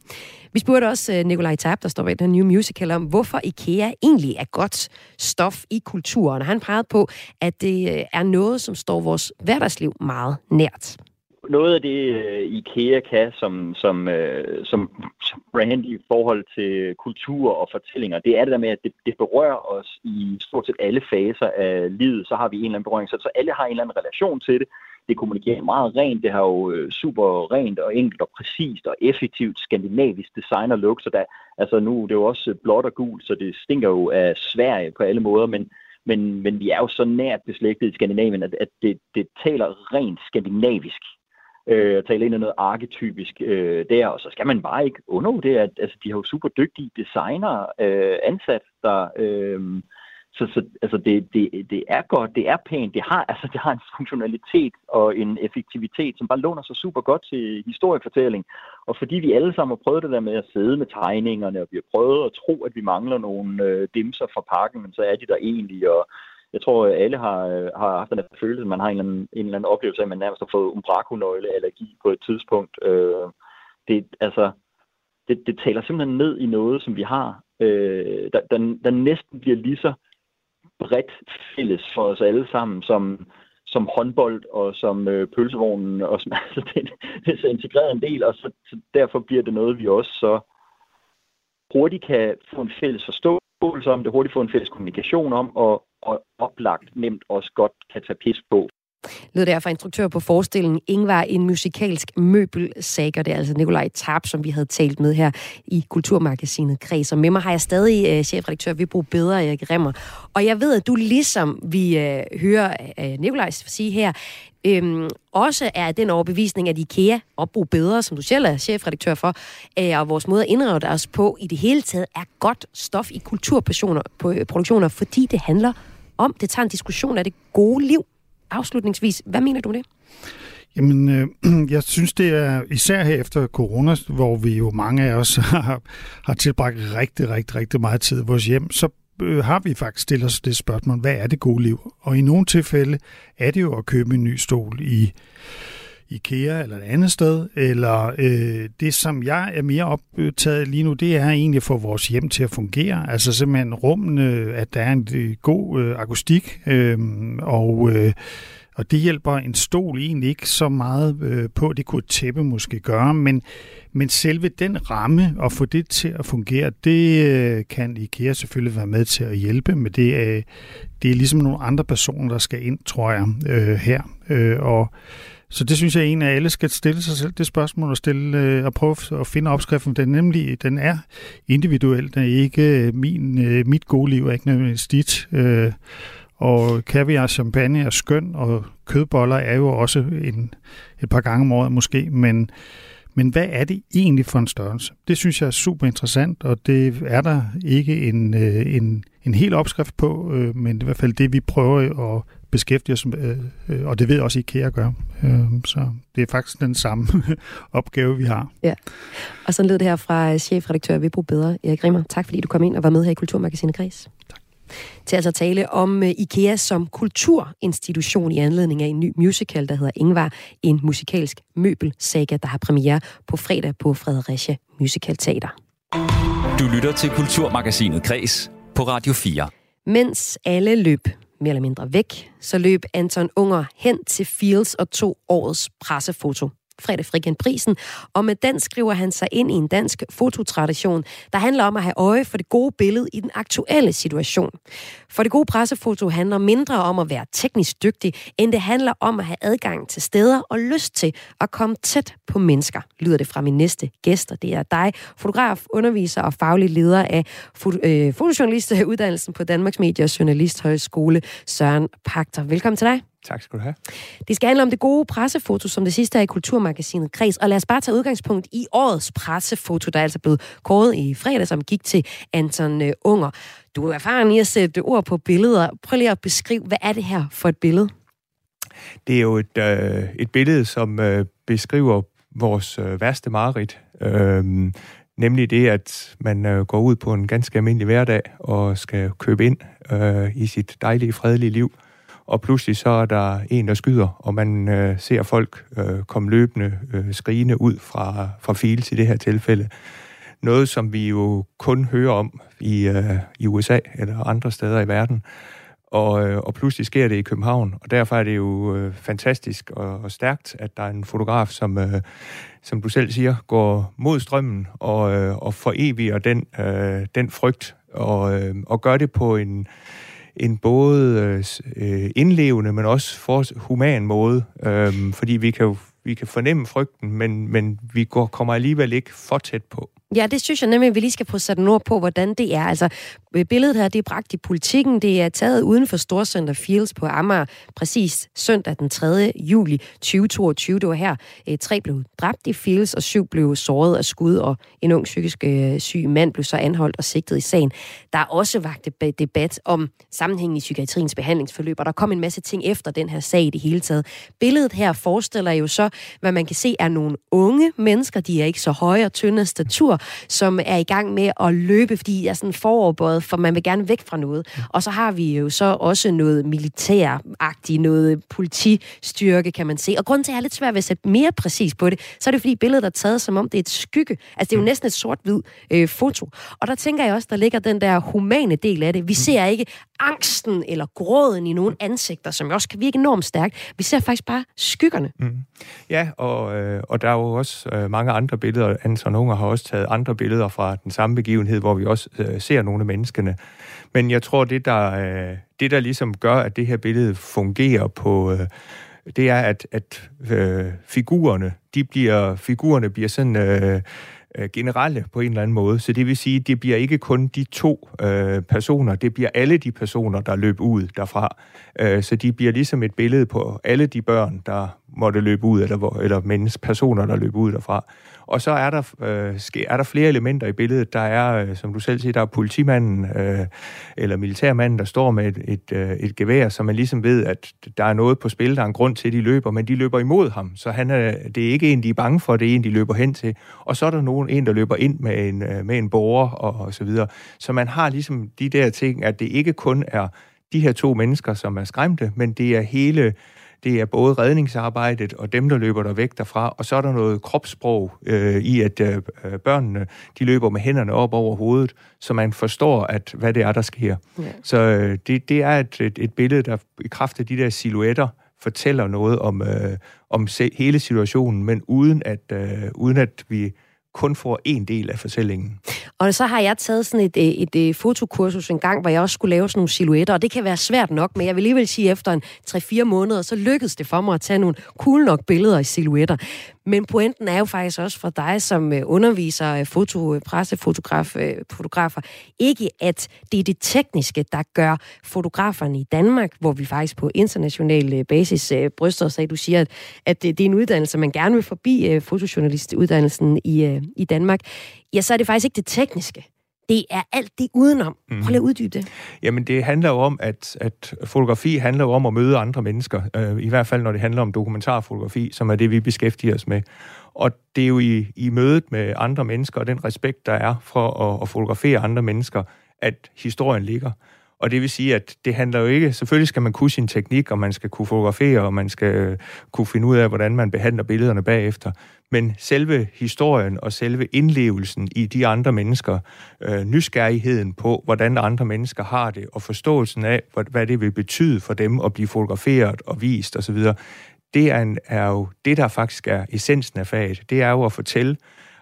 Vi spurgte også Nikolaj Tarp, der står ved den nye musical, om hvorfor IKEA egentlig er godt stof i kulturen. Han pegede på, at det er noget, som står vores hverdagsliv meget nært. Noget af det IKEA kan som, som, som brand i forhold til kultur og fortællinger, det er det der med, at det, det berører os i stort set alle faser af livet. Så har vi en eller anden berøring, så alle har en eller anden relation til det. Det kommunikerer meget rent, det har jo super rent og enkelt og præcist og effektivt skandinavisk design og look, så der, altså nu det er jo også blåt og gult, så det stinker jo af Sverige på alle måder, men, men, men vi er jo så nært beslægtet i Skandinavien, at, at det, det taler rent skandinavisk, øh, taler ind i noget arketypisk øh, der, og så skal man bare ikke undervurdere, at altså, de har jo super dygtige designer øh, ansat, der... Øh, Så, så altså det, det, det er godt, det er pænt, det har, altså det har en funktionalitet og en effektivitet, som bare låner sig super godt til historiefortælling. Og fordi vi alle sammen har prøvet det der med at sidde med tegningerne, og vi har prøvet at tro, at vi mangler nogle øh, dimser fra pakken, men så er de der egentlig, og jeg tror, at alle har, har haft en følelse, at man har en eller anden, en eller anden oplevelse af, at man nærmest har fået umbrakonøgleallergi på et tidspunkt. Øh, det, altså, det, det taler simpelthen ned i noget, som vi har, øh, der, der, der næsten bliver lige så bredt fælles for os alle sammen, som, som håndbold og som øh, pølsevognen, og som, altså, det, det er så integreret en del, og så, så derfor bliver det noget, vi også så hurtigt kan få en fælles forståelse om, det hurtigt få en fælles kommunikation om, og, og oplagt nemt også godt kan tage pis på. Lød derfor instruktør på forestillingen Ingvar, en musikalsk møbelsager. Det er altså Nikolaj Tarp, som vi havde talt med her i Kulturmagasinet Kræs. Og med mig har jeg stadig uh, chefredaktør ved Bo Bedre, Erik Rimmer. Og jeg ved, at du ligesom vi uh, hører uh, Nikolaj sige her, øhm, også er den overbevisning, at IKEA og Bo Bedre, som du selv er chefredaktør for, øh, og vores måde at indrette os på i det hele taget, er godt stof i kulturproduktioner, fordi det handler om. Det tager en diskussion af det gode liv. Afslutningsvis, hvad mener du med det? Jamen, øh, jeg synes, det er især her efter corona, hvor vi jo mange af os har, har tilbragt rigtig, rigtig, rigtig meget tid i vores hjem, så har vi faktisk stillet os det spørgsmål, hvad er det gode liv? Og i nogle tilfælde er det jo at købe en ny stol i IKEA eller et andet sted, eller øh, det, som jeg er mere optaget lige nu, det er egentlig at få vores hjem til at fungere. Altså simpelthen rummene, at der er en god øh, akustik, øh, og øh, Og det hjælper en stol egentlig ikke så meget øh, på. Det kunne et tæppe måske gøre, men, men selve den ramme og få det til at fungere, det øh, kan IKEA selvfølgelig være med til at hjælpe, men det, øh, det er ligesom nogle andre personer, der skal ind, tror jeg, øh, her. Øh, og, så det synes jeg, at en af alle skal stille sig selv det spørgsmål og, stille, øh, og prøve at finde opskriften. Den, nemlig, den er individuel, den er ikke min, øh, mit gode liv, er ikke nødvendigvis dit. Øh, Og kaviar, champagne er skøn, og kødboller er jo også en, et par gange om året måske, men, men hvad er det egentlig for en størrelse? Det synes jeg er super interessant, og det er der ikke en, en, en hel opskrift på, men det er i hvert fald det, vi prøver at beskæftige os med, og det ved også IKEA gør. Så det er faktisk den samme opgave, vi har. Ja. Og sådan lød det her fra chefredaktør ved Bo Bedre, Erik Rimmer. Tak fordi du kom ind og var med her i Kulturmagasinet Kræs. Tak. Til altså at tale om IKEA som kulturinstitution i anledning af en ny musical, der hedder Ingvar, en musikalsk møbelsaga, der har premiere på fredag på Fredericia Musical Teater. Du lytter til Kulturmagasinet Kræs på Radio fire. Mens alle løb mere eller mindre væk, så løb Anthon Unger hen til Field's og tog årets pressefoto. Fredag frikendt prisen, og med den skriver han sig ind i en dansk fototradition, der handler om at have øje for det gode billede i den aktuelle situation. For det gode pressefoto handler mindre om at være teknisk dygtig, end det handler om at have adgang til steder og lyst til at komme tæt på mennesker, lyder det fra min næste gæst, og det er dig, fotograf, underviser og faglig leder af fot- øh, fotojournalistuddannelsen på Danmarks Medie- og Journalisthøjskole, Søren Pagter. Velkommen til dig. Tak skal du have. Det skal handle om det gode pressefoto, som det sidste er i Kulturmagasinet Kræs. Og lad os bare tage udgangspunkt i årets pressefoto, der er altså blevet kåret i fredag, som gik til Anthon Unger. Du er erfaren i at sætte ord på billeder. Prøv lige at beskrive, hvad er det her for et billede? Det er jo et, øh, et billede, som øh, beskriver vores øh, værste mareridt. Øh, nemlig det, at man øh, går ud på en ganske almindelig hverdag og skal købe ind øh, i sit dejlige, fredelige liv. Og pludselig så er der en, der skyder, og man øh, ser folk øh, komme løbende, øh, skrigende ud fra, fra Field's i det her tilfælde. Noget, som vi jo kun hører om i, øh, i U S A eller andre steder i verden. Og, øh, og pludselig sker det i København, og derfor er det jo øh, fantastisk og, og stærkt, at der er en fotograf, som, øh, som du selv siger, går mod strømmen og, øh, og foreviger den, øh, den frygt og, øh, og gør det på en... en både øh, indlevende, men også for human måde, øhm, fordi vi kan jo, vi kan fornemme frygten, men, men vi går, kommer alligevel ikke for tæt på. Ja, det synes jeg nemlig, at vi lige skal prøve at sætte ord på, hvordan det er. Altså, billedet her, det er bragt i Politikken. Det er taget uden for Storcenter Field's på Amager, præcis søndag den tredje juli tyve toogtyve. Det var her, tre blev dræbt i Field's, og syv blev såret af skud, og en ung psykisk øh, syg mand blev så anholdt og sigtet i sagen. Der er også vagt debat om sammenhængen i psykiatriens behandlingsforløb, og der kom en masse ting efter den her sag i det hele taget. Billedet her forestiller jo så, hvad man kan se er nogle unge mennesker, de er ikke så høje og tynde af statur, som er i gang med at løbe, fordi de er sådan foroverbøjet, for man vil gerne væk fra noget. Og så har vi jo så også noget militæragtigt, noget politistyrke, kan man se. Og grunden til, at jeg er lidt svært ved at sætte mere præcis på det, så er det fordi billedet er taget, som om det er et skygge. Altså det er jo næsten et sort-hvid øh, foto. Og der tænker jeg også, der ligger den der humane del af det. Vi ser ikke angsten eller gråden i nogle ansigter, som også kan virke enormt stærkt. Vi ser faktisk bare skyggerne. Mm. Ja, og, øh, og der er jo også øh, mange andre billeder. Anthon Unger har også taget andre billeder fra den samme begivenhed, hvor vi også øh, ser nogle af menneskene. Men jeg tror, det der, øh, det der ligesom gør, at det her billede fungerer på, øh, det er, at, at øh, figurerne, de bliver, figurerne bliver sådan... Øh, øh, generelle på en eller anden måde. Så det vil sige, at det bliver ikke kun de to øh, personer, det bliver alle de personer, der løb ud derfra. Øh, så de bliver ligesom et billede på alle de børn, der måtte løbe ud, eller, eller menneske, personer, der løb ud derfra. Og så er der, øh, er der flere elementer i billedet. Der er, øh, som du selv siger, der er politimanden øh, eller militærmanden, der står med et, et, øh, et gevær, så man ligesom ved, at der er noget på spil, der er en grund til, at de løber, men de løber imod ham. Så han er, det er ikke en, de er bange for, det er en, de løber hen til. Og så er der nogen, en, der løber ind med en, med en borger og, og så videre. Så man har ligesom de der ting, at det ikke kun er de her to mennesker, som er skræmte, men det er hele... Det er både redningsarbejdet og dem, der løber der væk derfra. Og så er der noget kropssprog øh, i, at øh, børnene de løber med hænderne op over hovedet, så man forstår, at, hvad det er, der sker. Ja. Så øh, det, det er et, et, et billede, der i kraft af de der silhuetter fortæller noget om, øh, om se, hele situationen, men uden at, øh, uden at vi kun får en del af fortællingen. Og så har jeg taget sådan et, et, et fotokursus en gang, hvor jeg også skulle lave sådan nogle silhuetter, og det kan være svært nok, men jeg vil alligevel sige, efter en tre-fire måneder, så lykkedes det for mig at tage nogle cool nok billeder i silhuetter. Men pointen er jo faktisk også for dig, som underviser, foto, pressefotograf, fotografer, ikke at det er det tekniske, der gør fotograferne i Danmark, hvor vi faktisk på international basis bryster os af. Du siger, at, at det er en uddannelse, man gerne vil forbi fotojournalistuddannelsen i, i Danmark. Ja, så er det faktisk ikke det tekniske. Det er alt det udenom. Prøv lige at uddybe det. Jamen, det handler jo om, at, at fotografi handler jo om at møde andre mennesker. Øh, I hvert fald, når det handler om dokumentarfotografi, som er det, vi beskæftiger os med. Og det er jo i, i mødet med andre mennesker, og den respekt, der er for at, at fotografere andre mennesker, at historien ligger. Og det vil sige, at det handler jo ikke... Selvfølgelig skal man kunne sin teknik, og man skal kunne fotografere, og man skal kunne finde ud af, hvordan man behandler billederne bagefter. Men selve historien og selve indlevelsen i de andre mennesker, øh, nysgerrigheden på, hvordan andre mennesker har det, og forståelsen af, hvad det vil betyde for dem at blive fotograferet og vist osv., det er, en, er jo det, der faktisk er essensen af faget. Det er jo at fortælle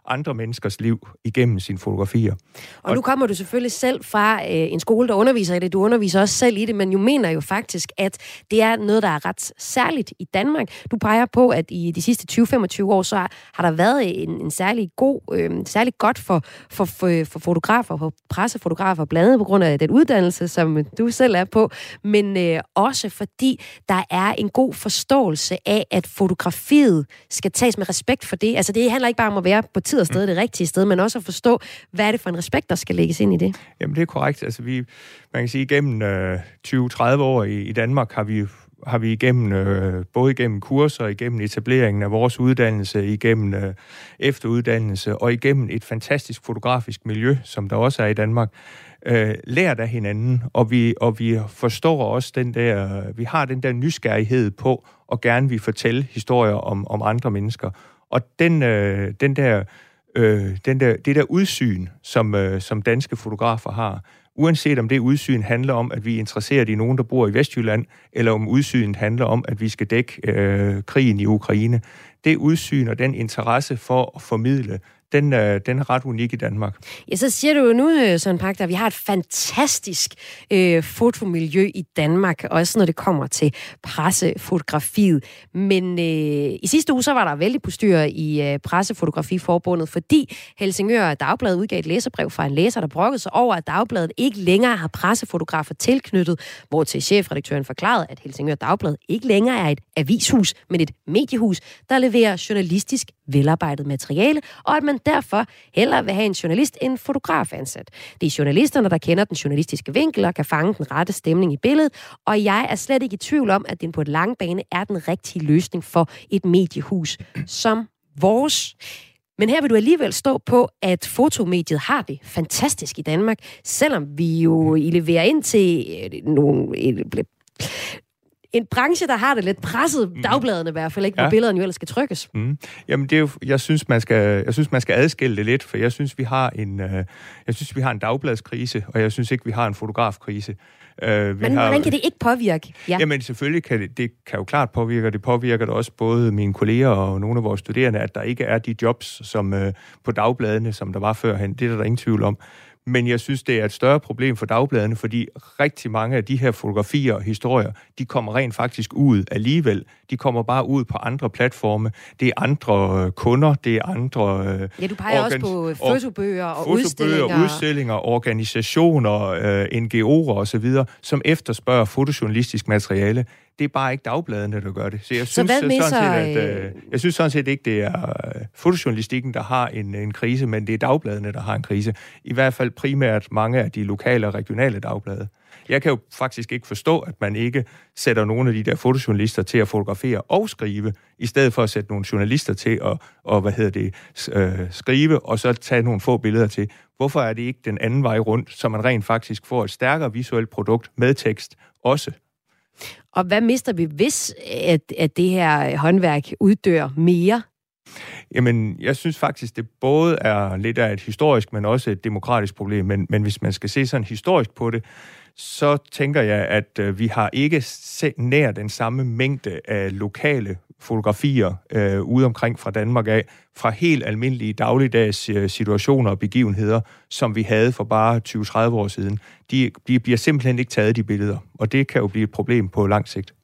andre menneskers liv igennem sine fotografier. Og nu kommer du selvfølgelig selv fra øh, en skole, der underviser i det. Du underviser også selv i det, men du mener jo faktisk, at det er noget, der er ret særligt i Danmark. Du peger på, at i de sidste tyve til femogtyve år, så har der været en, en særlig god, øh, særlig godt for, for, for, for fotografer, for pressefotografer, blandt andet på grund af den uddannelse, som du selv er på, men øh, også fordi der er en god forståelse af, at fotografiet skal tages med respekt for det. Altså det handler ikke bare om at være på og sted, det rigtige sted, men også at forstå, hvad er det for en respekt, der skal lægges ind i det? Jamen, det er korrekt. Altså, vi, man kan sige, igennem øh, tyve til tredive år i, i Danmark har vi, har vi igennem, øh, både igennem kurser, igennem etableringen af vores uddannelse, igennem øh, efteruddannelse og igennem et fantastisk fotografisk miljø, som der også er i Danmark, øh, lært af hinanden, og vi, og vi forstår også den der, vi har den der nysgerrighed på, og gerne vil fortælle historier om, om andre mennesker. Og den, øh, den der, øh, den der, det der udsyn, som, øh, som danske fotografer har, uanset om det udsyn handler om, at vi er interesseret i nogen, der bor i Vestjylland, eller om udsynet handler om, at vi skal dække øh, krigen i Ukraine, det udsyn og den interesse for at formidle, Den, den er ret unik i Danmark. Ja, så siger du jo nu, Søren Pagter, at vi har et fantastisk øh, fotomiljø i Danmark, også når det kommer til pressefotografiet. Men øh, i sidste uge, så var der vældig postyr i øh, Pressefotografiforbundet, fordi Helsingør Dagbladet udgav et læserbrev fra en læser, der brokkede sig over, at Dagbladet ikke længere har pressefotografer tilknyttet, hvor til chefredaktøren forklarede, at Helsingør Dagbladet ikke længere er et avishus, men et mediehus, der leverer journalistisk velarbejdet materiale, og at man derfor hellere vil have en journalist end en fotograf ansat. Det er journalisterne, der kender den journalistiske vinkel og kan fange den rette stemning i billedet, og jeg er slet ikke i tvivl om, at den på et lang bane er den rigtige løsning for et mediehus som vores. Men her vil du alligevel stå på, at fotomediet har det fantastisk i Danmark, selvom vi jo I leverer ind til nogle... En branche, der har det lidt presset, mm. dagbladene i hvert fald, ikke, hvor ja. billederne jo ellers skal trykkes. Mm. Jamen, det er jo, jeg, synes, man skal, jeg synes, man skal adskille det lidt, for jeg synes, vi har en, øh, jeg synes, vi har en dagbladskrise, og jeg synes ikke, vi har en fotografkrise. Øh, Men har, hvordan kan det ikke påvirke? Ja. Jamen, selvfølgelig kan det, det kan jo klart påvirke, og det påvirker det også både mine kolleger og nogle af vores studerende, at der ikke er de jobs som, øh, på dagbladene, som der var førhen. Det er der ingen tvivl om. Men jeg synes, det er et større problem for dagbladene, fordi rigtig mange af de her fotografier og historier, de kommer rent faktisk ud alligevel. de kommer bare ud på andre platforme. Det er andre kunder, det er andre... Ja, du peger organ... også på fotobøger og udstillinger. udstillinger, organisationer, N G O'er osv., som efterspørger fotojournalistisk materiale. Det er bare ikke dagbladene, der gør det. Så jeg synes, så sådan, set, at, øh, jeg synes sådan set ikke, det er fotojournalistikken, der har en, en krise, men det er dagbladene, der har en krise. I hvert fald primært mange af de lokale og regionale dagblade. Jeg kan jo faktisk ikke forstå, at man ikke sætter nogle af de der fotojournalister til at fotografere og skrive, i stedet for at sætte nogle journalister til at og, hvad hedder det, øh, skrive, og så tage nogle få billeder til. Hvorfor er det ikke den anden vej rundt, så man rent faktisk får et stærkere visuelt produkt med tekst også? Og hvad mister vi, hvis at, at det her håndværk uddør mere? Jamen, jeg synes faktisk, det både er lidt af et historisk, men også et demokratisk problem. Men, men hvis man skal se sådan historisk på det, så tænker jeg, at vi har ikke nær den samme mængde af lokale fotografier øh, ude omkring fra Danmark af, fra helt almindelige dagligdags øh, situationer og begivenheder, som vi havde for bare tyve til tredive år siden. De, de bliver simpelthen ikke taget, de billeder, og det kan jo blive et problem på lang sigt.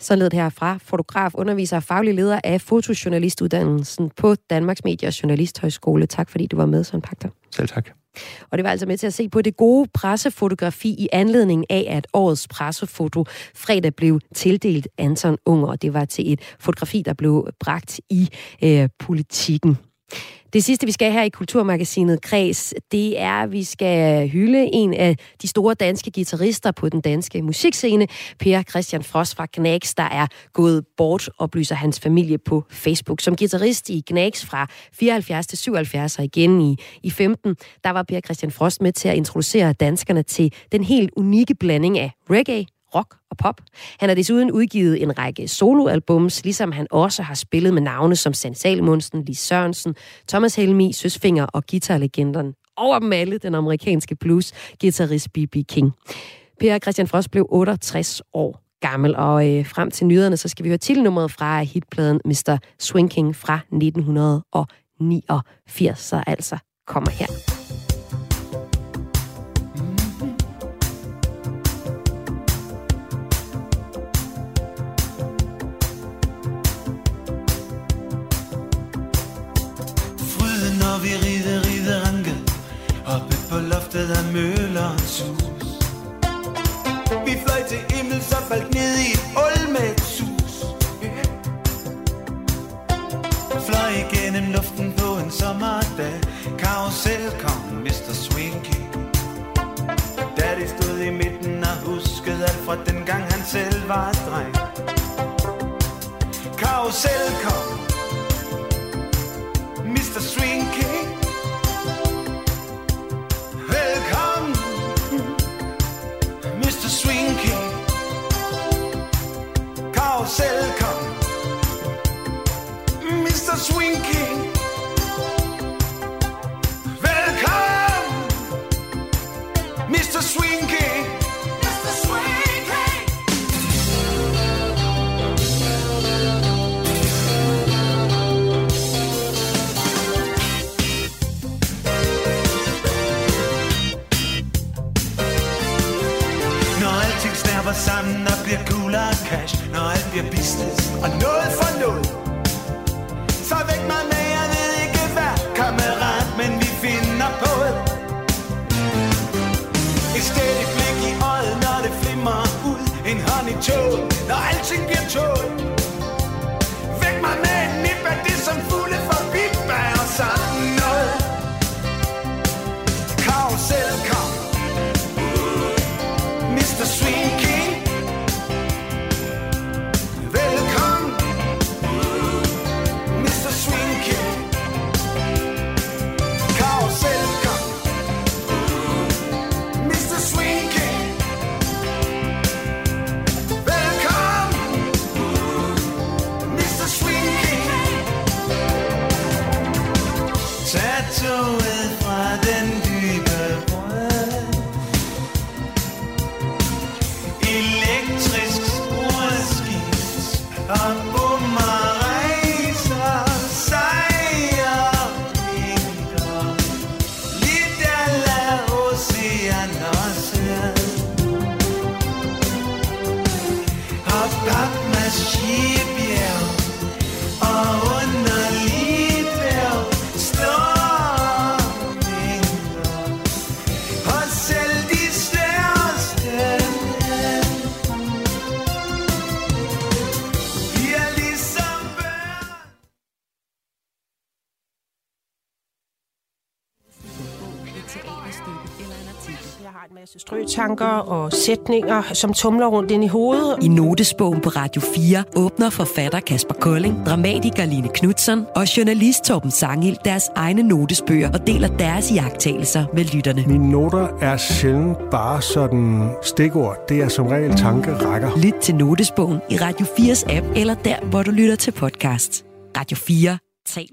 Så lød det herfra fotograf, underviser og faglig leder af fotojournalistuddannelsen på Danmarks Medie- og Journalisthøjskole. Tak fordi du var med, Søren Pagter. Selv tak. Og det var altså med til at se på det gode pressefotografi i anledning af, at årets pressefoto fredag blev tildelt Anthon Unger, og det var til et fotografi, der blev bragt i øh, Politikken. Det sidste, vi skal her i kulturmagasinet Kræs, det er, at vi skal hylde en af de store danske guitarister på den danske musikscene, Per Christian Frost fra Gnags, der er gået bort, oplyser hans familie på Facebook. Som guitarist i Gnags fra fireoghalvfjerds til syvoghalvfjerds og igen i, i femten, der var Per Christian Frost med til at introducere danskerne til den helt unikke blanding af reggae, rock og pop. Han har desuden udgivet en række soloalbums, ligesom han også har spillet med navne som Sanne Salomonsen, Lis Sørensen, Thomas Helmig, Søsfinger og guitarlegenderen. Over dem alle, den amerikanske blues-guitarist B B. King. Per Christian Frost blev otteogtres år gammel, og øh, frem til nyhederne, så skal vi høre titelnummeret fra hitpladen mister Swinking fra nitten niogfirs, så altså kommer her. Der møllerens sus. Vi fløj til himmel, så faldt ned i et hul med et sus. Fløj igennem luften på en sommerdag. Karusel kom mister Swinky. Da de stod i midten og huskede alt fra den gang han selv var dreng. Karusel kom mister Swinky. Swing King, karusel kom, mister Swing King, velkommen, mister Swing King, mister Swing King. Sammen og bliver cool og cash, når alt bliver business og noget for noget. Så væk mig med, jeg ved ikke hvad, kammerat, men vi finder på det. Et stædigt blik i øjet, når det flimmer ud, en hånd i tål, når alting bliver tål. Væk mig med en nip af det, som fulde for bipper og sådan noget. Karusel kom, mister Swing King. Pop, pop, my sheep, yeah. et stykke eller en artikel. Jeg har en masse strøtanker og sætninger, som tumler rundt ind i hovedet. I notesbogen på Radio fire åbner forfatter Kasper Kolding, dramatiker Line Knudsen og journalist Torben Sangehild deres egne notesbøger og deler deres iagttagelser med lytterne. Mine noter er sjældent bare sådan stikord. Det er som regel tankerækker. Lyt til notesbogen i Radio fires app eller der, hvor du lytter til podcast. Radio fire tal.